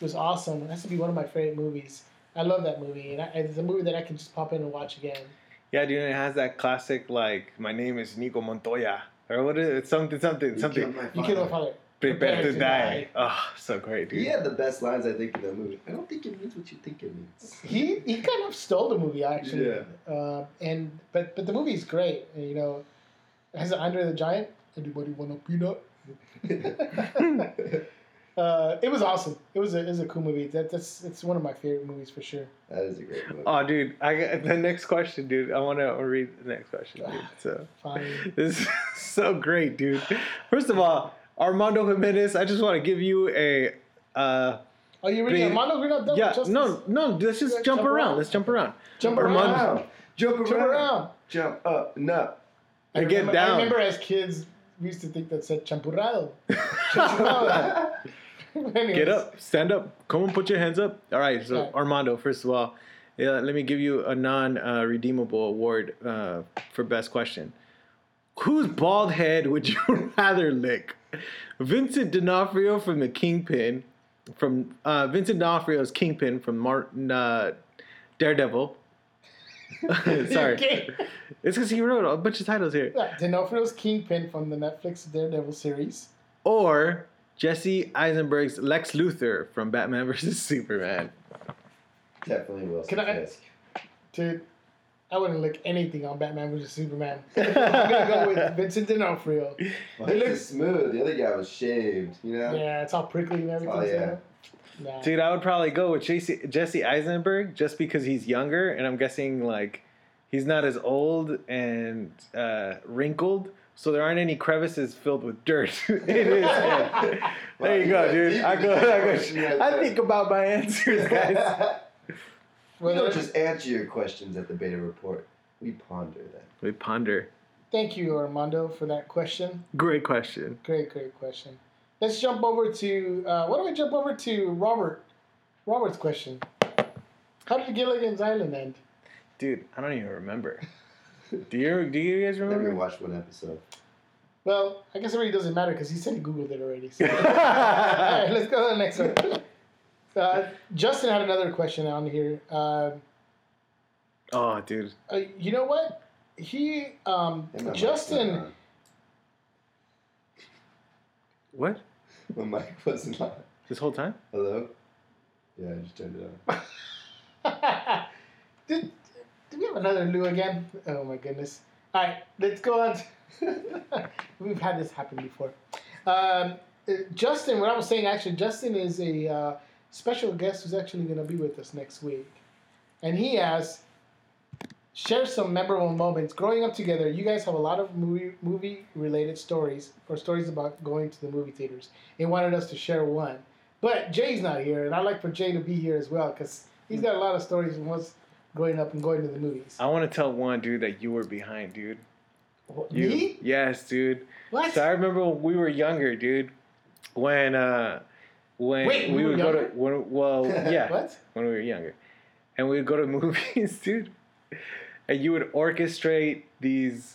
was awesome. It has to be one of my favorite movies. I love that movie, and I, it's a movie that I can just pop in and watch again. Yeah, dude, it has that classic, like, my name is Nico Montoya. Or what is it? Something, something, you something. You killed my father. Prepare, Prepare to, to die. die. Oh, so great, dude. He had the best lines, I think, in that movie. I don't think it means what you think it means. He he kind of stole the movie, actually. Yeah. Uh, and but but the movie is great. You know, has Andre the Giant. Anybody want a peanut? Uh, it was awesome. It was a it was a cool movie. That that's it's one of my favorite movies for sure. That is a great movie. Oh, dude, I got the next question, dude. I want to read the next question, dude. So fine. This is so great, dude. First of all, Armando Jimenez, I just want to give you a. Uh, oh, you ready? Big, Armando, we're not done. Yeah, with no, no. Let's just jump, jump around. around. Let's jump around. Jump Armando. around. Jump around. Jump around. Jump up and up. And I remember, get down. I remember as kids, we used to think that said champurrado. Champurrado. Anyways. Get up, stand up, come and put your hands up. All right, so yeah. Armando, first of all, yeah, let me give you a non-redeemable uh, award uh, for best question. Whose bald head would you rather lick? Vincent D'Onofrio from the Kingpin, from uh, Vincent D'Onofrio's Kingpin from Martin uh, Daredevil. Sorry, okay? It's because he wrote a bunch of titles here. Yeah, D'Onofrio's Kingpin from the Netflix Daredevil series, or Jesse Eisenberg's Lex Luthor from Batman versus Superman. Definitely will. Can I, dude? I wouldn't lick anything on Batman versus Superman. I'm gonna go with Vincent D'Onofrio. Well, he looks smooth. The other guy was shaved. You know. Yeah, it's all prickly and everything. Oh yeah. So. Nah. Dude, I would probably go with Jesse, Jesse Eisenberg just because he's younger, and I'm guessing like he's not as old and uh, wrinkled, so there aren't any crevices filled with dirt in his head. There you go, dude. I go, I go. I think about my answers, guys. We don't just answer your questions at the Beta Report. We ponder them. We ponder. Thank you, Armando, for that question. Great question. Great, great question. Let's jump over to, uh, why don't we jump over to Robert, Robert's question. How did Gilligan's Island end? Dude, I don't even remember. Do you Do you guys remember? I never watched one episode. Well, I guess it really doesn't matter because he said he Googled it already. So. All right, let's go to the next one. Uh, Justin had another question on here. Uh, oh, dude. Uh, you know what? He, um, Justin... What? My mic wasn't on. This whole time? Hello? Yeah, I just turned it on. did, did we have another Lou again? Oh, my goodness. All right, let's go on. We've had this happen before. Um, Justin, what I was saying, actually, Justin is a uh, special guest who's actually going to be with us next week. And he asked, share some memorable moments. Growing up together, you guys have a lot of movie, movie-related stories or stories about going to the movie theaters. They wanted us to share one. But Jay's not here, and I'd like for Jay to be here as well because he's got a lot of stories from us growing up and going to the movies. I want to tell one, dude, that you were behind, dude. What, you, me? Yes, dude. What? So I remember when we were younger, dude, when uh, when Wait, we, we would younger? go to... When, well, yeah. What? When we were younger. And we would go to movies, dude. And you would orchestrate these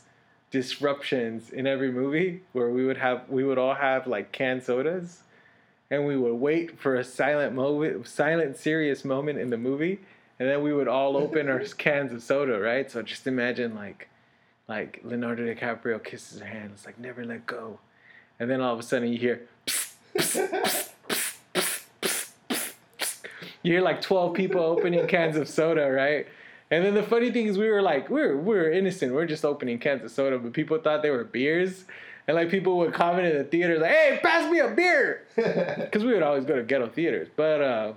disruptions in every movie where we would have, we would all have like canned sodas, and we would wait for a silent moment, silent serious moment in the movie, and then we would all open our cans of soda, right? So just imagine like, like Leonardo DiCaprio kisses her hand, it's like never let go, and then all of a sudden you hear, psst, psst, psst, psst, psst, psst, psst, psst. You hear like twelve people opening cans of soda, right? And then the funny thing is we were like, we were, we were innocent. We were just opening cans of soda, but people thought they were beers. And like people would comment in the theaters like, hey, pass me a beer. Because we would always go to ghetto theaters. But uh,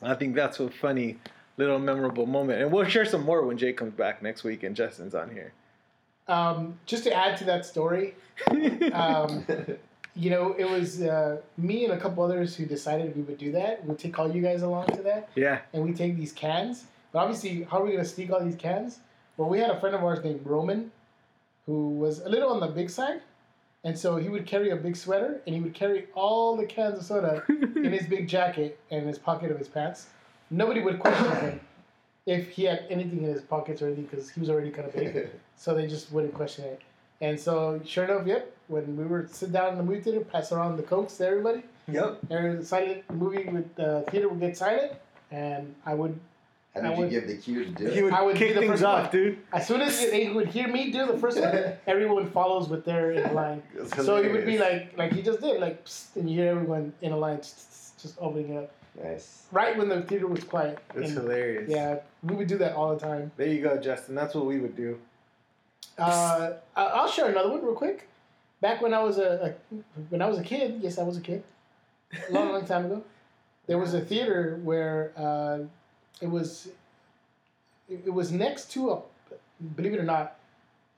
I think that's a funny little memorable moment. And we'll share some more when Jay comes back next week and Justin's on here. Um, just to add to that story, um, you know, it was uh, me and a couple others who decided we would do that. We'll take all you guys along to that. Yeah. And we take these cans. But obviously, how are we going to sneak all these cans? Well, we had a friend of ours named Roman who was a little on the big side. And so he would carry a big sweater, and he would carry all the cans of soda in his big jacket and his pocket of his pants. Nobody would question him if he had anything in his pockets or anything because he was already kind of big. So they just wouldn't question it. And so, sure enough, yep, when we were sit down in the movie theater, pass around the Cokes to everybody. Yep. Every silent movie with the theater would get silent, and I would... How did I you would, give the cue to do it? He would, I would kick things off, one. dude. As soon as they would hear me do the first one, everyone follows with their in line. So it would be like, like he just did, like, psst, and you hear everyone in a line just, just opening it up. Nice. Right when the theater was quiet. That's and, hilarious. Yeah, we would do that all the time. There you go, Justin. That's what we would do. Uh, I'll share another one real quick. Back when I was a, a when I was a kid, yes, I was a kid. long, long time ago. There was a theater where uh, it was it was next to a, believe it or not,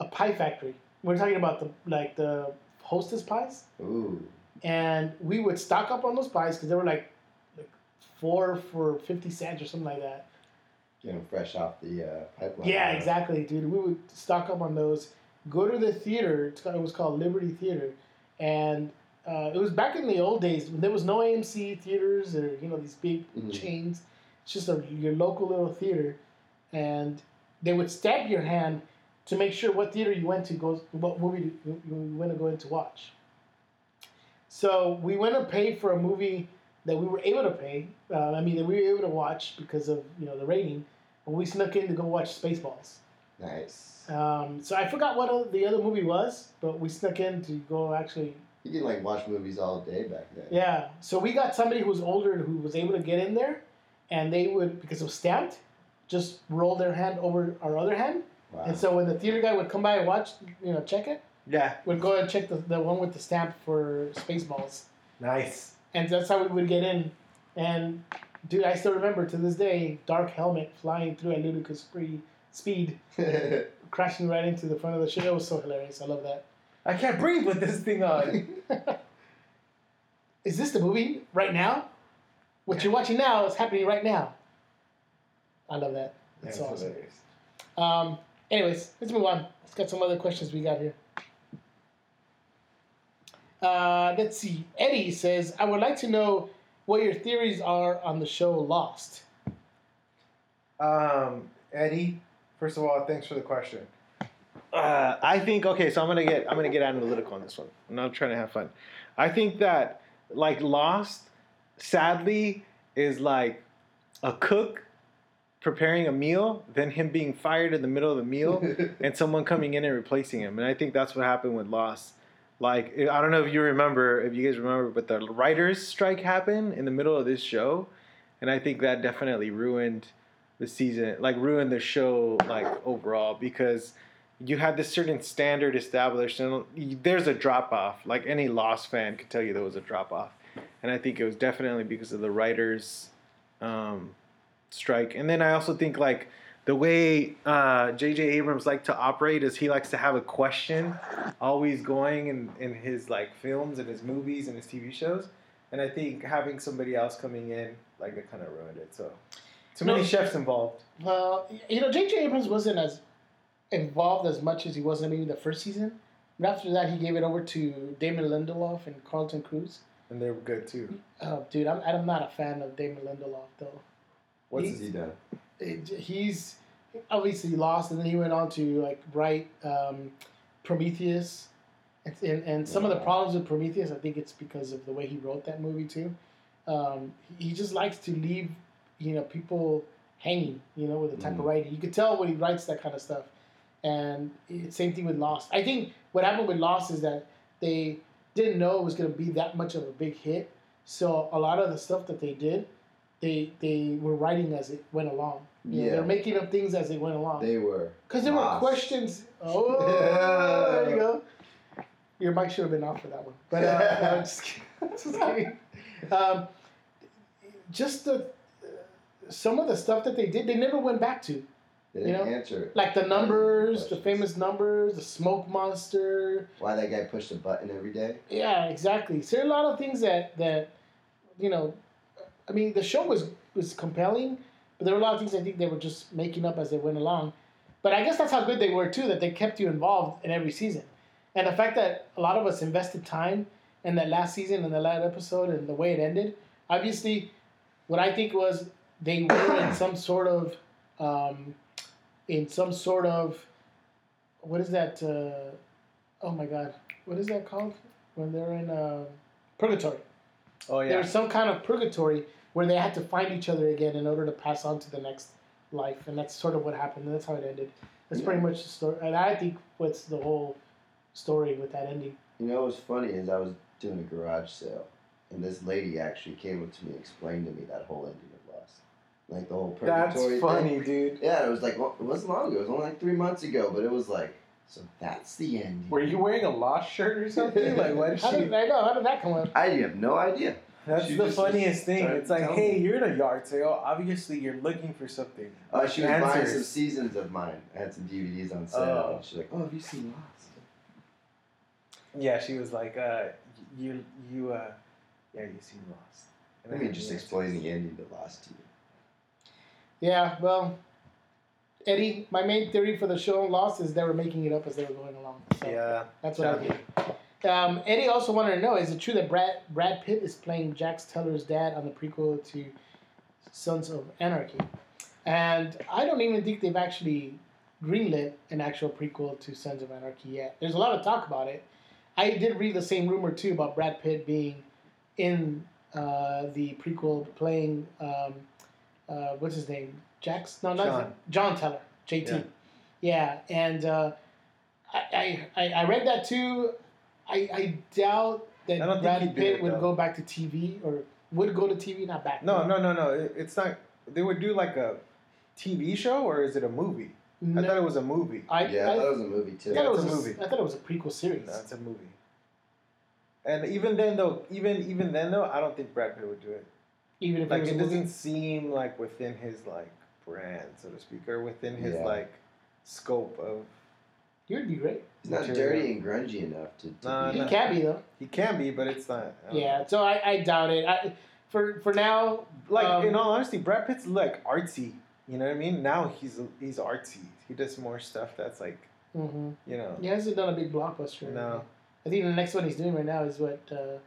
a pie factory. We're talking about the like the Hostess pies. Ooh. And we would stock up on those pies because they were like like four for fifty cents or something like that. Get them fresh off the uh, pipeline. Yeah, exactly, dude. We would stock up on those. Go to the theater. It was called Liberty Theater, and uh, it was back in the old days when there was no A M C theaters or you know these big mm-hmm. chains. It's just a, your local little theater, and they would stamp your hand to make sure what theater you went to goes, what movie you went to go in to watch. So we went to pay for a movie that we were able to pay. Uh, I mean, that we were able to watch because of you know the rating. And we snuck in to go watch Spaceballs. Nice. Um, so I forgot what the other movie was, but we snuck in to go actually... You didn't, like, watch movies all day back then. Yeah. So we got somebody who was older who was able to get in there, and they would, because it was stamped, just roll their hand over our other hand. Wow. And so when the theater guy would come by and watch, you know, check it, yeah, we'd go and check the, the one with the stamp for Spaceballs. Nice. And that's how we would get in. And, dude, I still remember to this day, Dark Helmet flying through at Ludicrous Spree... speed, crashing right into the front of the ship. It was so hilarious. I love that. I can't breathe with this thing on. Is this the movie right now? What you're watching now is happening right now. I love that. That's so awesome. Hilarious. Um, anyways, let's move on. Let's get some other questions we got here. Uh, let's see. Eddie says, I would like to know what your theories are on the show Lost. Um, Eddie... First of all, thanks for the question. Uh, I think okay, so I'm gonna get I'm gonna get analytical on this one. I'm not trying to have fun. I think that like Lost, sadly, is like a cook preparing a meal, then him being fired in the middle of the meal, and someone coming in and replacing him. And I think that's what happened with Lost. Like I don't know if you remember, if you guys remember, but the writers' strike happened in the middle of this show, and I think that definitely ruined. The season, like, ruined the show, like, overall, because you had this certain standard established, and there's a drop-off. Like, any Lost fan could tell you there was a drop-off. And I think it was definitely because of the writers' um, strike. And then I also think, like, the way uh, J J Abrams likes to operate is he likes to have a question always going in, in his, like, films and his movies and his T V shows. And I think having somebody else coming in, like, that kind of ruined it, so... Too many no, chefs involved. Well, you know, J J Abrams wasn't as involved as much as he was in maybe the first season. And after that, he gave it over to Damon Lindelof and Carlton Cruz. And they were good, too. Oh, dude, I'm I'm not a fan of Damon Lindelof, though. What he's, has he done? It, he's obviously Lost, and then he went on to, like, write um, Prometheus. And, and, and some yeah. of the problems with Prometheus, I think it's because of the way he wrote that movie, too. Um, he just likes to leave... you know, people hanging, you know, with the type mm. of writing. You could tell when he writes that kind of stuff. And it, same thing with Lost. I think what happened with Lost is that they didn't know it was going to be that much of a big hit. So a lot of the stuff that they did, they they were writing as it went along. You yeah. know, they were making up things as it went along. They were. Because there lost. were questions. Oh, yeah. There you go. Your mic should have been off for that one. But uh, no, I'm just kidding. just kidding. Um, just the... Some of the stuff that they did, they never went back to. They didn't you know? answer it. Like the numbers, the famous numbers, the smoke monster. Why that guy pushed a button every day? Yeah, exactly. So there are a lot of things that, that you know, I mean, the show was, was compelling, but there were a lot of things I think they were just making up as they went along. But I guess that's how good they were, too, that they kept you involved in every season. And the fact that a lot of us invested time in that last season and the last episode and the way it ended, obviously, what I think was... They were in some sort of, um, in some sort of, what is that? Uh, oh my God, what is that called? When they're in uh, purgatory. Oh yeah. There was some kind of purgatory where they had to find each other again in order to pass on to the next life, and that's sort of what happened. And that's how it ended. That's yeah. pretty much the story, and I think what's the whole story with that ending. You know what's funny is I was doing a garage sale, and this lady actually came up to me and explained to me that whole ending. Like the whole purgatory thing. That's funny, thing. dude. Yeah, it was like, well, it wasn't long ago. It was only like three months ago, but it was like, so that's the end. Were you wearing a Lost shirt or something? Like, what did she... How did, I know, how did that come up? I have no idea. That's she the funniest thing. It's like, hey, me. You're in a yard sale. Obviously, you're looking for something. Uh, she was answers. buying some seasons of mine. I had some D V Ds on sale. Oh. And she's like, oh, have you seen Lost? Yeah, she was like, uh, you, you, uh, yeah, you seen Lost. And I mean, just explaining the ending to Lost to you. Yeah, well, Eddie, my main theory for the show Lost is they were making it up as they were going along. So yeah. That's what I mean. Um, Eddie also wanted to know, is it true that Brad Brad Pitt is playing Jax Teller's dad on the prequel to Sons of Anarchy? And I don't even think they've actually greenlit an actual prequel to Sons of Anarchy yet. There's a lot of talk about it. I did read the same rumor, too, about Brad Pitt being in uh, the prequel playing, um, uh, what's his name? Jax? No, not John, John Teller. J T. Yeah, yeah. And uh, I, I I read that, too. I, I doubt that Brad Pitt would go back to T V or would go to T V, not back. No, no, no, no. It, it's not. They would do like a T V show or is it a movie? No. I thought it was a movie. I, yeah, I, I thought it was a movie too. I thought, it was a movie. A, I thought it was a prequel series. No, it's a movie. And even then, though, even even then, though, I don't think Brad Pitt would do it. Even if like it, was it a doesn't movie? Seem like within his like brand, so to speak, or within his yeah. like scope of. He would be great. He's not dirty and grungy enough to. to no, be. He no. can be though. He can be, but it's not. I yeah, know. so I, I doubt it. I, for for now, like um, in all honesty, Brad Pitt's like artsy. You know what I mean? Now he's he's artsy. He does more stuff that's like, mm-hmm. you know. He hasn't done a big blockbuster. No. Right? I think the next one he's doing right now is what uh,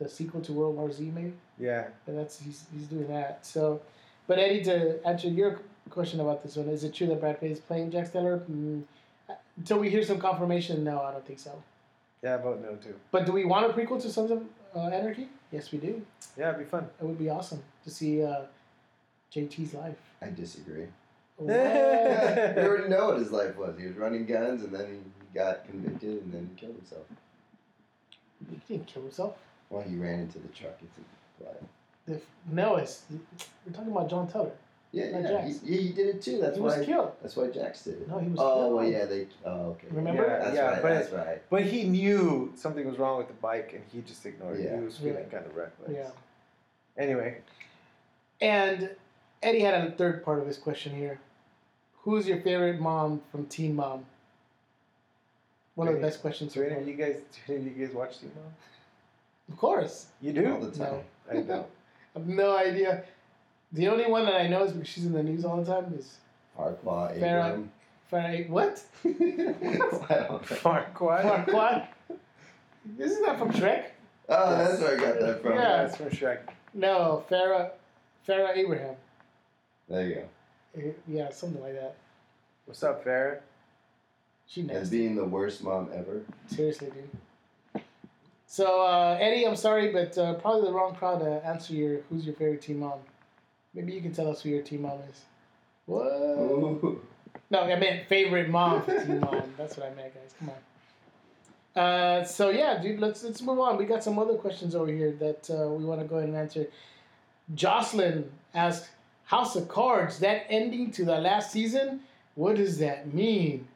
the sequel to World War Z maybe. Yeah. And that's he's he's doing that. So, but Eddie, to answer your question about this one, is it true that Brad Pitt is playing Jax Teller? Mm-hmm. Until we hear some confirmation, no, I don't think so. Yeah, I vote no, too. But do we want a prequel to Sons of uh, Anarchy? Yes, we do. Yeah, it'd be fun. It would be awesome to see uh, J T's life. I disagree. We already know what his life was. He was running guns, and then he got convicted, and then he killed himself. He didn't kill himself. Well, he ran into the truck. It's a lie. No, it's, we're talking about John Teller. Yeah, yeah, he, yeah, he did it too. That's he why. He was killed. That's why Jax did it. No, he was oh, killed. Oh, well, yeah, they. Oh, okay. Remember? Yeah, that's yeah, right. But, that's right. But he knew something was wrong with the bike, and he just ignored yeah. it. He was feeling yeah. kind of reckless. Yeah. Anyway. And Eddie had a third part of his question here. Who's your favorite mom from Teen Mom? One Wait, of the best questions. Do any of you guys? Do any of you guys watch Teen Mom? Of course. You do all the time. No. I don't. I have no idea. The only one that I know is because she's in the news all the time is Farquaad Abraham. Farquaad what? Farquaad. Farquaad. Isn't that from Shrek? Oh, that's where I got that from. Yeah, that's from Shrek. No, Farah, Farah Abraham. There you go. Yeah, something like that. What's up, Farah? She knows. As being the worst mom ever. Seriously, dude. So, uh, Eddie, I'm sorry, but uh, probably the wrong crowd to answer your who's your favorite teen mom. Maybe you can tell us who your teen mom is. Whoa. Ooh. No, I meant favorite mom for teen mom. That's what I meant, guys. Come on. Uh, so, yeah, dude, let's let's move on. We got some other questions over here that uh, we want to go ahead and answer. Jocelyn asked, House of Cards, that ending to the last season, what does that mean?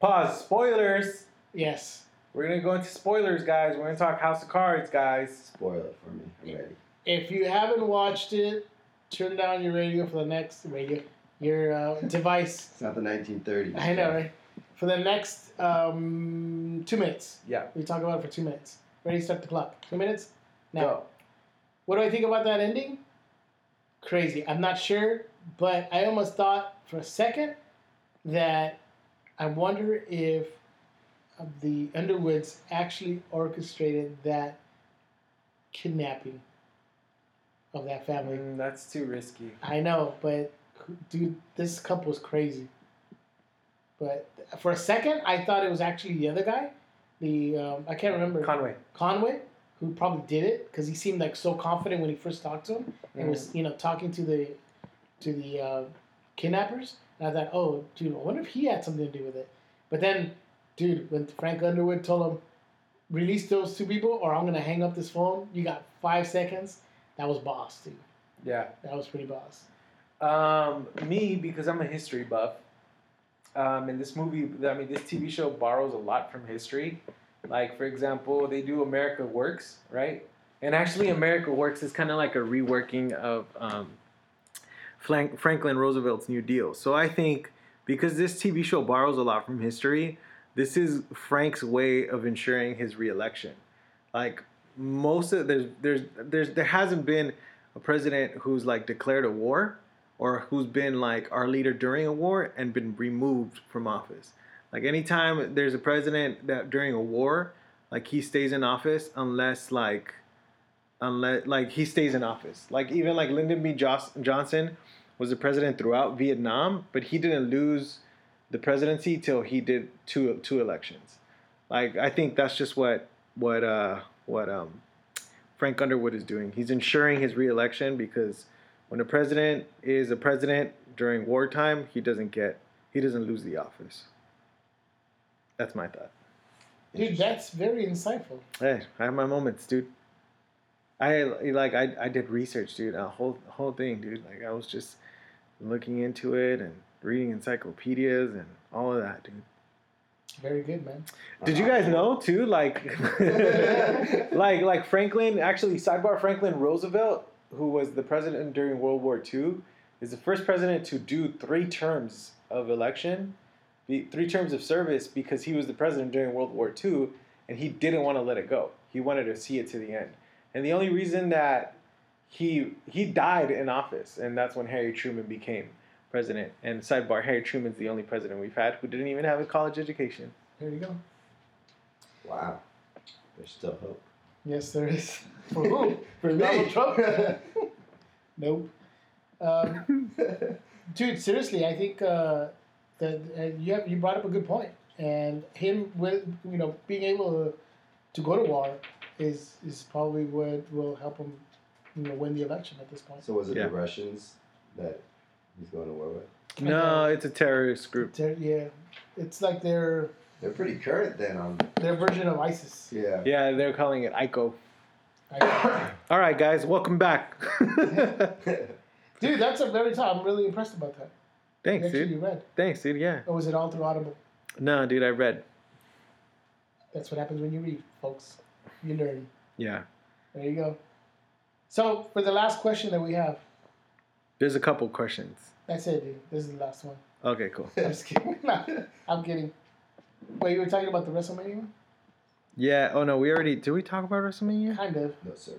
Pause. Spoilers. Yes. We're going to go into spoilers, guys. We're going to talk House of Cards, guys. Spoil it for me. I'm ready. If you haven't watched it, turn down your radio for the next radio, your uh, device. It's not the nineteen thirties. I know, right? For the next um, two minutes. Yeah. We talk about it for two minutes. Ready, start the clock. Two minutes? Now. Go. What do I think about that ending? Crazy. I'm not sure, but I almost thought for a second that I wonder if the Underwoods actually orchestrated that kidnapping of that family. Mm, that's too risky. I know, but dude, this couple's crazy. But for a second, I thought it was actually the other guy. The um, I can't remember. Conway. Conway, who probably did it because he seemed like so confident when he first talked to him and mm. was you know talking to the to the uh, kidnappers. And I thought, oh, dude, I wonder if he had something to do with it. But then, dude, when Frank Underwood told him, "Release those two people, or I'm gonna hang up this phone," you got five seconds. That was boss, dude. Yeah. That was pretty boss. Um, me, because I'm a history buff, um, and this movie, I mean, this T V show borrows a lot from history. Like, for example, they do America Works, right? And actually, America Works is kind of like a reworking of um, Frank- Franklin Roosevelt's New Deal. So I think because this T V show borrows a lot from history, this is Frank's way of ensuring his reelection. Like most of there's there's there's there hasn't been a president who's like declared a war or who's been like our leader during a war and been removed from office. Like anytime there's a president that during a war, like he stays in office unless like unless like he stays in office. Like even like Lyndon B. Johnson was the president throughout Vietnam, but he didn't lose the presidency till he did two two elections. Like I think that's just what what uh what um Frank Underwood is doing. He's ensuring his reelection because when a president is a president during wartime, he doesn't get he doesn't lose the office. That's my thought. Dude, that's very insightful. Hey, I have my moments, dude. I like I I did research, dude. A whole whole thing, dude. Like I was just looking into it and reading encyclopedias and all of that, dude. Very good, man. Did you guys know too? Like, like, like Franklin. Actually, sidebar: Franklin Roosevelt, who was the president during World War Two, is the first president to do three terms of election, three terms of service, because he was the president during World War Two, and he didn't want to let it go. He wanted to see it to the end. And the only reason that he he died in office, and that's when Harry Truman became president. And sidebar, Harry Truman's the only president we've had who didn't even have a college education. There you go. Wow. There's still hope. Yes, there is. For who? For Donald Trump? Nope. Um, dude, seriously, I think uh, that uh, you have, you brought up a good point. And him with you know being able to, to go to war is is probably what will help him you know win the election at this point. So was it yeah. the Russians that he's going to war with? No, it's a terrorist group. Ter- yeah. It's like they're... They're pretty current then on... Their version of ISIS. Yeah. Yeah, they're calling it I C O. I C O. All right, guys. Welcome back. Dude, that's a very top. I'm really impressed about that. Thanks, Actually, dude. You read. Thanks, dude, yeah. Or was it all through Audible? No, dude, I read. That's what happens when you read, folks. You learn. Yeah. There you go. So, for the last question that we have... There's a couple questions. That's it, dude. This is the last one. Okay, cool. I'm just kidding. No, I'm kidding. Wait, you were talking about the WrestleMania one? Yeah. Oh, no. We already... Did we talk about WrestleMania? Kind of. No, sorry.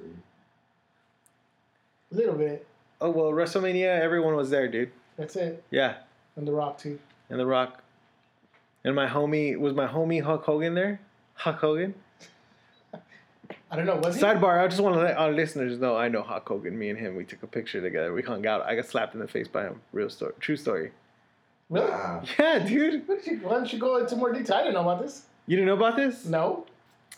A little bit. Oh, well, WrestleMania, everyone was there, dude. That's it. Yeah. And The Rock, too. And The Rock. And my homie... Was my homie Hulk Hogan there? Hulk Hogan? I don't know. Was Sidebar, he? I just want to let our listeners know I know Hulk Hogan. Me and him, we took a picture together. We hung out. I got slapped in the face by him. Real story. True story. Really? Wow. Yeah, dude. Why don't, you, why don't you go into more detail? I didn't know about this. You didn't know about this? No.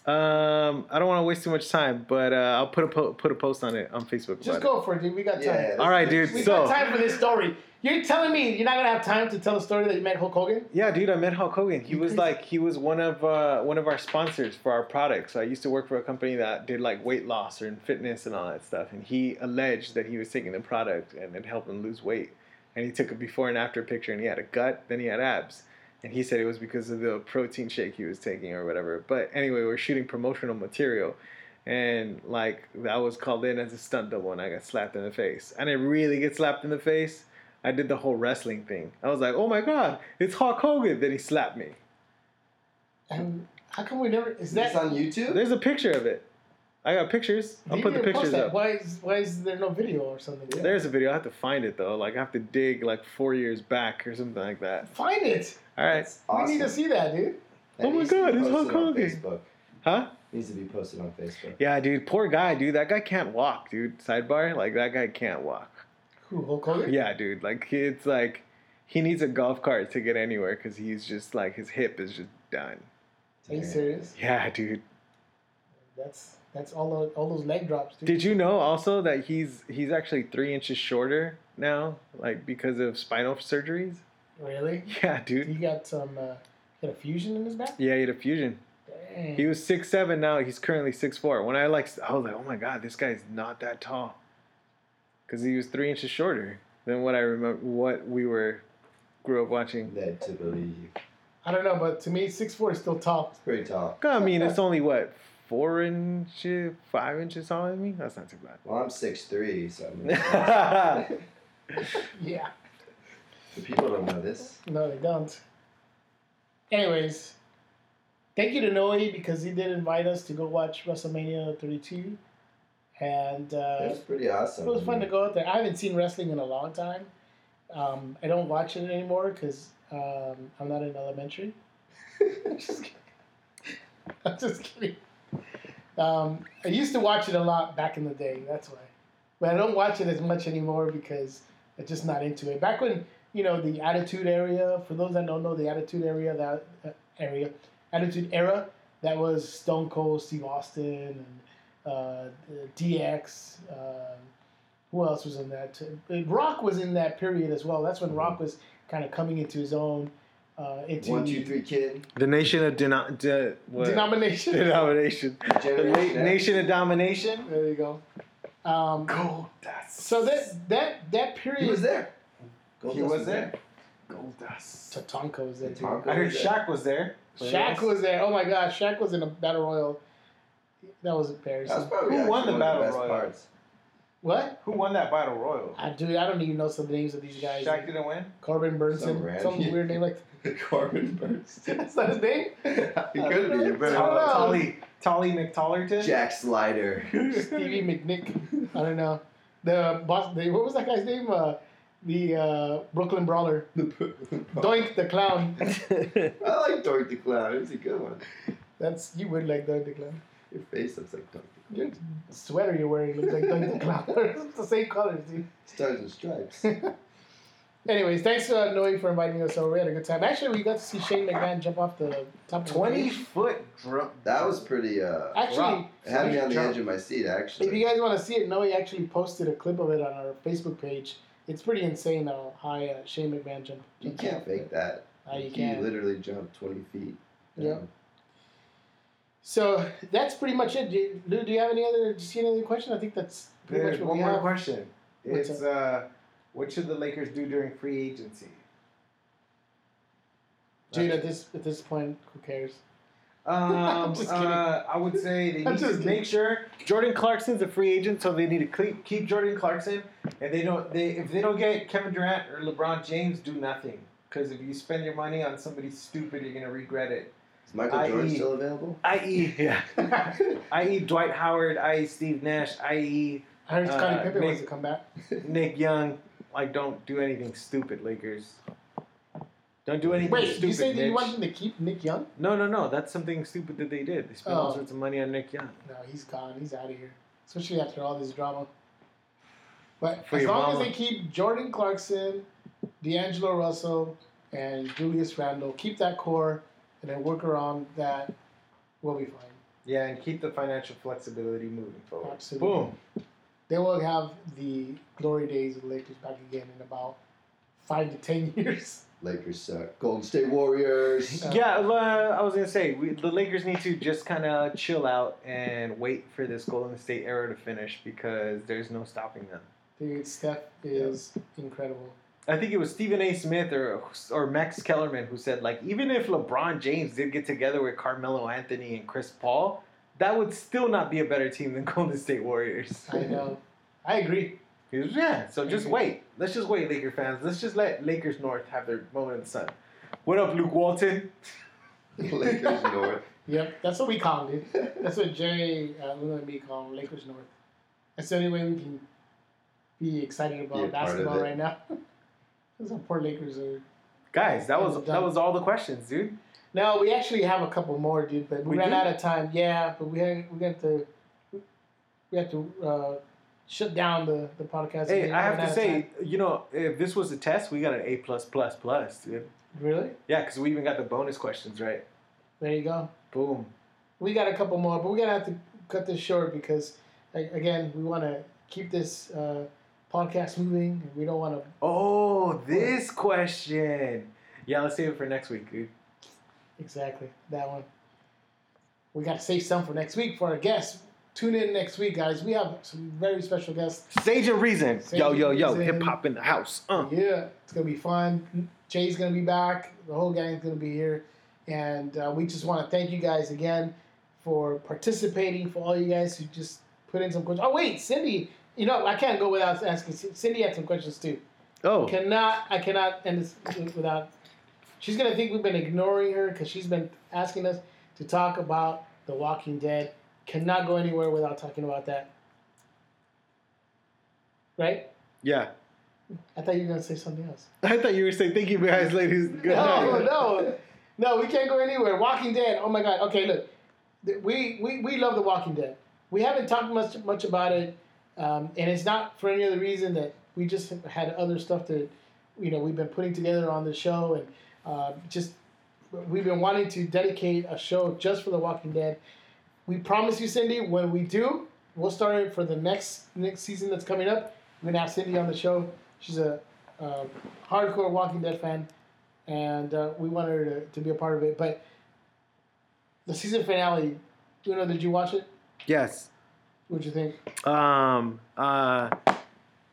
Um, I don't want to waste too much time, but uh, I'll put a po- put a post on it on Facebook. Just go it. for it, dude. We got time. Yeah, yeah, all right, dude. We so. got time for this story. You're telling me you're not gonna have time to tell the story that you met Hulk Hogan? Yeah, dude, I met Hulk Hogan. He was like he was one of uh, one of our sponsors for our products. So I used to work for a company that did like weight loss or in fitness and all that stuff. And he alleged that he was taking the product and it helped him lose weight. And he took a before and after picture, and he had a gut, then he had abs. And he said it was because of the protein shake he was taking or whatever. But anyway, we were shooting promotional material. And like I was called in as a stunt double, and I got slapped in the face. I didn't really get slapped in the face. I did the whole wrestling thing. I was like, oh my God, it's Hulk Hogan. Then he slapped me. And how come we never... Is that on YouTube? There's a picture of it. I got pictures. I'll put the pictures up. Why is, why is there no video or something? Yeah. There's a video. I have to find it, though. Like, I have to dig, like, four years back or something like that. Find it. All right. That's awesome. We need to see that, dude. That oh my God, it's Hulk Hogan. Huh? Needs to be posted on Facebook. Yeah, dude. Poor guy, dude. That guy can't walk, dude. Sidebar. Like, that guy can't walk. Who, Hulk Hogan? Yeah, dude. Like, it's like he needs a golf cart to get anywhere because he's just like his hip is just done. Are you serious? Yeah, dude. That's that's all those, all those leg drops, dude. Did you know also that he's he's actually three inches shorter now, like because of spinal surgeries? Really? Yeah, dude. He got some uh, he had a fusion in his back? Yeah, he had a fusion. Dang. He was six seven, now he's currently six four. When I like I was like, oh my God, this guy's not that tall. Because he was three inches shorter than what I remember, what we were, grew up watching. Led to believe. I don't know, but to me, six four is still tall. It's pretty tall. I mean, it's only, what, four inches, five inches taller than me. That's not too bad. Well, I'm six three, so. I'm yeah. The people don't know this. No, they don't. Anyways, thank you to Noe because he did invite us to go watch WrestleMania thirty-two. And uh, it was pretty awesome. It was fun to go out there. I haven't seen wrestling in a long time. Um, I don't watch it anymore because um, I'm not in elementary. I'm just kidding. I'm just kidding. Um, I used to watch it a lot back in the day. That's why. But I don't watch it as much anymore because I'm just not into it. Back when, you know, the Attitude Era, for those that don't know, the Attitude Era, that uh, area, Attitude Era, that was Stone Cold, Steve Austin, and Uh, D X, uh, who else was in that? Rock was in that period as well. That's when Rock was kind of coming into his own. Uh, into One, two, three, kid. The Nation of deno- de- Denomination. Denomination. Generation. Nation of Domination. There you go. Um, Gold Dust. So that that that period. He was there. Gold he Dust was there. there. Gold Dust. Tatanka was there too. I heard Shaq was there. Shaq was there. Oh my God, Shaq was in a battle royal. That was embarrassing. That was Who won the battle the royal? Parts. What? Who won that battle royal? I do. I don't even know some names of these guys. Shaq didn't win. Corbin Burnson. Some, some weird name like that. Corbin Burnson. That's not his name. It could be. Better Tolly. Tolly McTollerton. Jack Slider. Stevie McNick. I don't know. The boss. The, what was that guy's name? Uh, the uh, Brooklyn Brawler. Doink the Clown. I like Doink the Clown. It's a good one. That's you would like Doink the Clown. Your face looks like Donkey Kong. Your sweater you're wearing looks like Donkey Kong. It's the same colors, dude. Stars and stripes. Anyways, thanks to uh, Noe for inviting us over. We had a good time. Actually, we got to see Shane McMahon jump off the top of twenty foot drop. That was pretty. Uh, actually, it had me on the edge of my seat, actually. If you guys want to see it, Noe actually posted a clip of it on our Facebook page. It's pretty insane how high uh, Shane McMahon jumped. You can't fake that. Oh, you can. He literally jumped twenty feet. Yeah. So that's pretty much it. Do you, Lou, do you have any other? Do you see any other question? I think that's pretty There's much what one we more have. question. What's it's uh, what should the Lakers do during free agency? Dude, at this at this point, who cares? Um, I'm just kidding. Uh, I would say they need to kidding. make sure Jordan Clarkson's a free agent, so they need to keep, keep Jordan Clarkson. And they don't they if they don't get Kevin Durant or LeBron James, do nothing. Because if you spend your money on somebody stupid, you're gonna regret it. Is Michael Jordan still available? I E yeah. I E Dwight Howard, I E Steve Nash, I E I heard uh, Scottie Pippen wants to come back. Nick Young, like, don't do anything stupid, Lakers. Don't do anything Wait, stupid. Wait, you say that you want them to keep Nick Young? No, no, no. That's something stupid that they did. They spent oh. all sorts of money on Nick Young. No, he's gone. He's out of here. Especially after all this drama. But For as long mama. as they keep Jordan Clarkson, D'Angelo Russell, and Julius Randle, keep that core. And then work around that, we'll be fine. Yeah, and keep the financial flexibility moving forward. Absolutely. Boom. They will have the glory days of the Lakers back again in about five to ten years. Lakers suck. Golden State Warriors. Um, yeah, uh, I was going to say, we, the Lakers need to just kind of chill out and wait for this Golden State era to finish because there's no stopping them. Dude, Steph is yep. incredible. I think it was Stephen A. Smith or or Max Kellerman who said, like, even if LeBron James did get together with Carmelo Anthony and Chris Paul, that would still not be a better team than Golden State Warriors. I know. I agree. Yeah, so just wait. Let's just wait, Laker fans. Let's just let Lakers North have their moment in the sun. What up, Luke Walton? Lakers North. Yep, that's what we call them, dude. That's what Jay uh, Luna and me call them, Lakers North. That's the only way we can be excited about be basketball right now. Those are poor Lakers are. Guys, that was done. that was all the questions, dude. No, we actually have a couple more, dude, but we, we ran do? out of time. Yeah, but we had, we got to we have to uh, shut down the, the podcast. Hey, I have to say, you know, if this was a test, we got an A plus plus plus, dude. Really? Yeah, because we even got the bonus questions right. There you go. Boom. We got a couple more, but we're gonna have to cut this short because, again, we want to keep this. Uh, Podcast moving. We don't want to. Oh, this question. Yeah, let's save it for next week, dude. Exactly. That one. We got to save some for next week for our guests. Tune in next week, guys. We have some very special guests. Sage of Reason. Sage yo, yo, yo. Hip hop in the house. Uh. Yeah. It's going to be fun. Jay's going to be back. The whole gang's going to be here. And uh, we just want to thank you guys again for participating, for all you guys who just put in some questions. Oh, wait, Cindy. You know, I can't go without asking. Cindy had some questions, too. Oh. Cannot, I cannot end this without... She's going to think we've been ignoring her because she's been asking us to talk about The Walking Dead. Cannot go anywhere without talking about that. Right? Yeah. I thought you were going to say something else. I thought you were saying, thank you guys, ladies. Good no, night. no. No, we can't go anywhere. Walking Dead. Oh, my God. Okay, look. We we, we love The Walking Dead. We haven't talked much much about it, um, and it's not for any other reason that we just had other stuff that, you know, we've been putting together on the show, and uh, just we've been wanting to dedicate a show just for The Walking Dead. We promise you, Cindy, when we do, we'll start it for the next next season that's coming up. We're going to have Cindy on the show. She's a uh, hardcore Walking Dead fan, and uh, we want her to, to be a part of it. But the season finale, you know, did you watch it? Yes. What'd you think? Um, uh,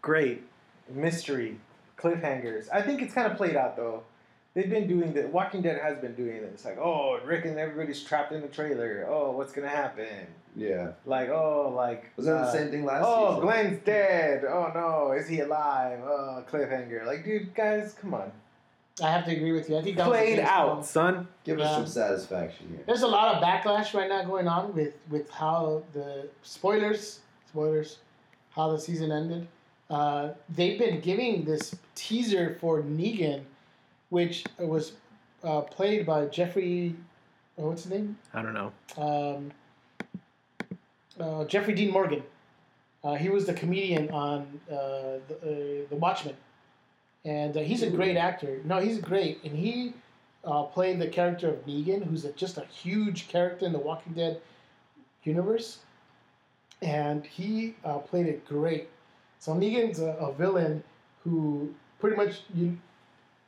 great. Mystery. Cliffhangers. I think it's kind of played out, though. They've been doing that. Walking Dead has been doing it. It's like, oh, Rick and everybody's trapped in the trailer. Oh, what's going to happen? Yeah. Like, oh, like. Was that uh, the same thing last oh, season? Oh, Glenn's dead. Oh, no. Is he alive? Oh, cliffhanger. Like, dude, guys, come on. I have to agree with you. I think that played was out, one. son. Give yeah. us some satisfaction here. There's a lot of backlash right now going on with, with how the spoilers, spoilers, how the season ended. Uh, they've been giving this teaser for Negan, which was uh, played by Jeffrey. Oh, what's his name? I don't know. Um, uh, Jeffrey Dean Morgan. Uh, he was the comedian on uh, the, uh, the Watchmen. And uh, he's a great actor. No, he's great. And he uh, played the character of Negan, who's a, just a huge character in the Walking Dead universe. And he uh, played it great. So Negan's a, a villain who pretty much, you,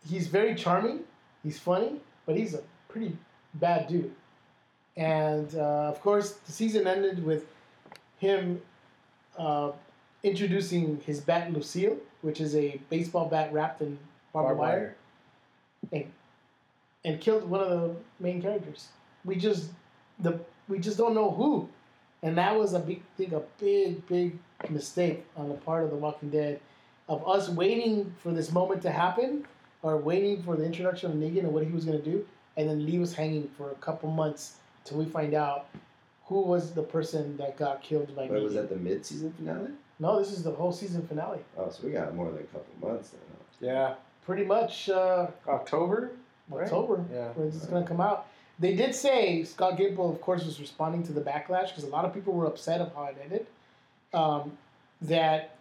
he's very charming. He's funny, but he's a pretty bad dude. And, uh, of course, the season ended with him uh, introducing his bat Lucille, which is a baseball bat wrapped in barbed wire, and and killed one of the main characters. We just the we just don't know who, and that was a big, think a big, big mistake on the part of The Walking Dead, of us waiting for this moment to happen, or waiting for the introduction of Negan and what he was going to do, and then leave us hanging for a couple months till we find out who was the person that got killed by Negan. But was that the mid-season finale? No, this is the whole season finale. Oh, so we got more than a couple months now. Yeah. Pretty much uh, October? October. Right? Yeah. Where this is going to come out. They did say Scott Gimple, of course, was responding to the backlash because a lot of people were upset of how it ended. Um, that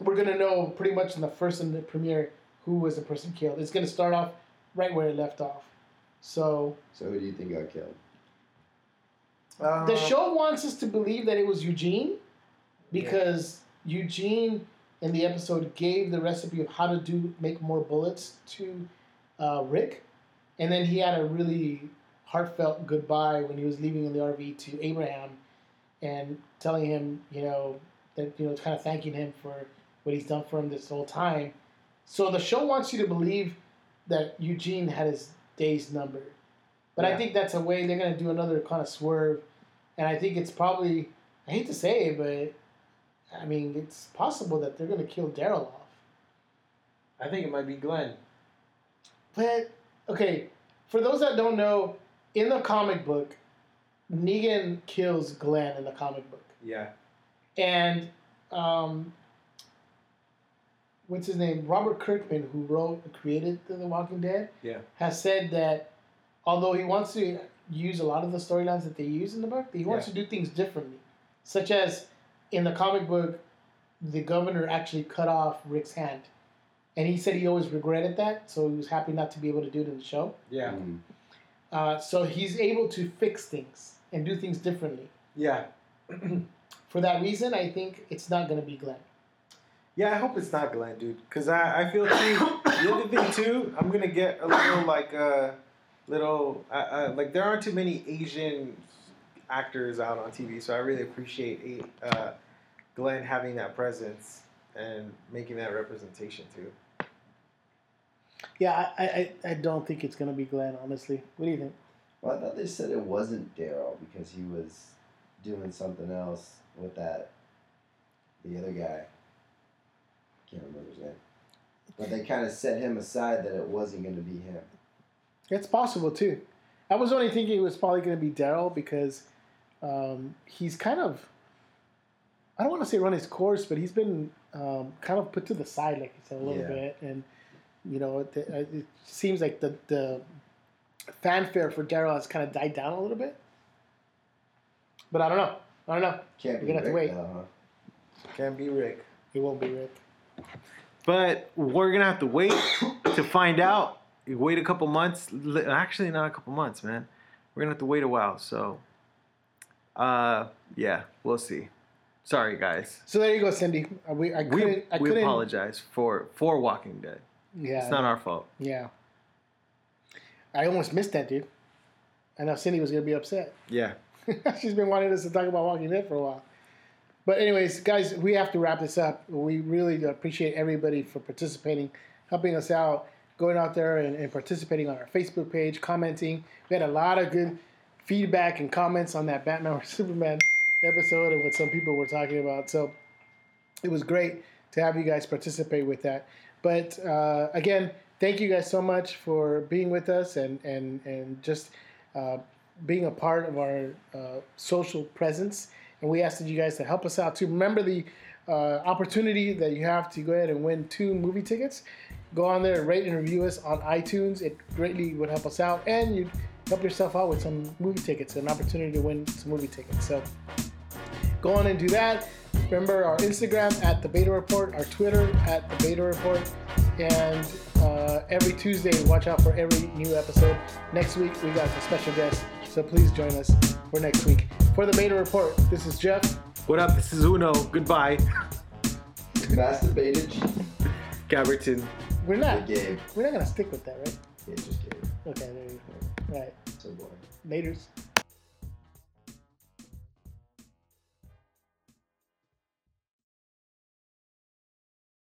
we're going to know pretty much in the first in the premiere who was the person killed. It's going to start off right where it left off. So. So who do you think got killed? Uh, the show wants us to believe that it was Eugene. Because yeah. Eugene, in the episode, gave the recipe of how to do make more bullets to uh, Rick. And then he had a really heartfelt goodbye when he was leaving in the R V to Abraham and telling him, you know, that, you know, kind of thanking him for what he's done for him this whole time. So the show wants you to believe that Eugene had his day's numbered. But yeah. I think that's a way they're going to do another kind of swerve. And I think it's probably, I hate to say it, but... I mean, it's possible that they're going to kill Daryl off. I think it might be Glenn. But, okay, for those that don't know, in the comic book, Negan kills Glenn in the comic book. Yeah. And, um, what's his name? Robert Kirkman, who wrote and created The Walking Dead, yeah. has said that although he wants to use a lot of the storylines that they use in the book, he wants yeah. to do things differently, such as... In the comic book, the governor actually cut off Rick's hand. And he said he always regretted that, so he was happy not to be able to do it in the show. Yeah. Mm-hmm. Uh, so he's able to fix things and do things differently. Yeah. For that reason, I think it's not going to be Glenn. Yeah, I hope it's not Glenn, dude. Because I, I feel, too, the other thing, too, I'm going to get a little, like, uh, little, uh, uh, like, there aren't too many Asian actors out on T V, so I really appreciate uh, Glenn having that presence and making that representation too. Yeah, I I, I don't think it's going to be Glenn, honestly. What do you think? Well, I thought they said it wasn't Daryl because he was doing something else with that, the other guy. Can't remember his name. But they kind of set him aside that it wasn't going to be him. It's possible, too. I was only thinking it was probably going to be Daryl because um, he's kind of, I don't want to say run his course, but he's been um, kind of put to the side, like you said, a little yeah. bit. And, you know, it, it seems like the... the fanfare for Daryl has kind of died down a little bit, but I don't know. I don't know. Can't be Rick. You're gonna have to wait. No, huh? Can't be Rick. It won't be Rick. But we're gonna have to wait to find out. You wait a couple months. Actually, not a couple months, man. We're gonna have to wait a while. So, uh, yeah, we'll see. Sorry, guys. So there you go, Cindy. We I couldn't. We, I couldn't... we apologize for for Walking Dead. Yeah, it's not our fault. Yeah. I almost missed that, dude. I know Cindy was going to be upset. Yeah. She's been wanting us to talk about Walking Dead for a while. But anyways, guys, we have to wrap this up. We really appreciate everybody for participating, helping us out, going out there and, and participating on our Facebook page, commenting. We had a lot of good feedback and comments on that Batman or Superman episode and what some people were talking about. So it was great to have you guys participate with that. But uh, again... thank you guys so much for being with us and, and, and just uh, being a part of our uh, social presence. And we ask that you guys to help us out too. Remember the uh, opportunity that you have to go ahead and win two movie tickets. Go on there and rate and review us on iTunes. It greatly would help us out. And you'd help yourself out with some movie tickets, an opportunity to win some movie tickets. So go on and do that. Remember our Instagram at The Beta Report, our Twitter at The Beta Report. And uh, every Tuesday, watch out for every new episode. Next week, we got a special guest, so please join us for next week. For The Beta Report, this is Jeff. What up? This is Uno. Goodbye. Masturbated. Gaberton. We're not. We're not going to stick with that, right? Yeah, just kidding. Okay, there you go. All right. So boring. Laters.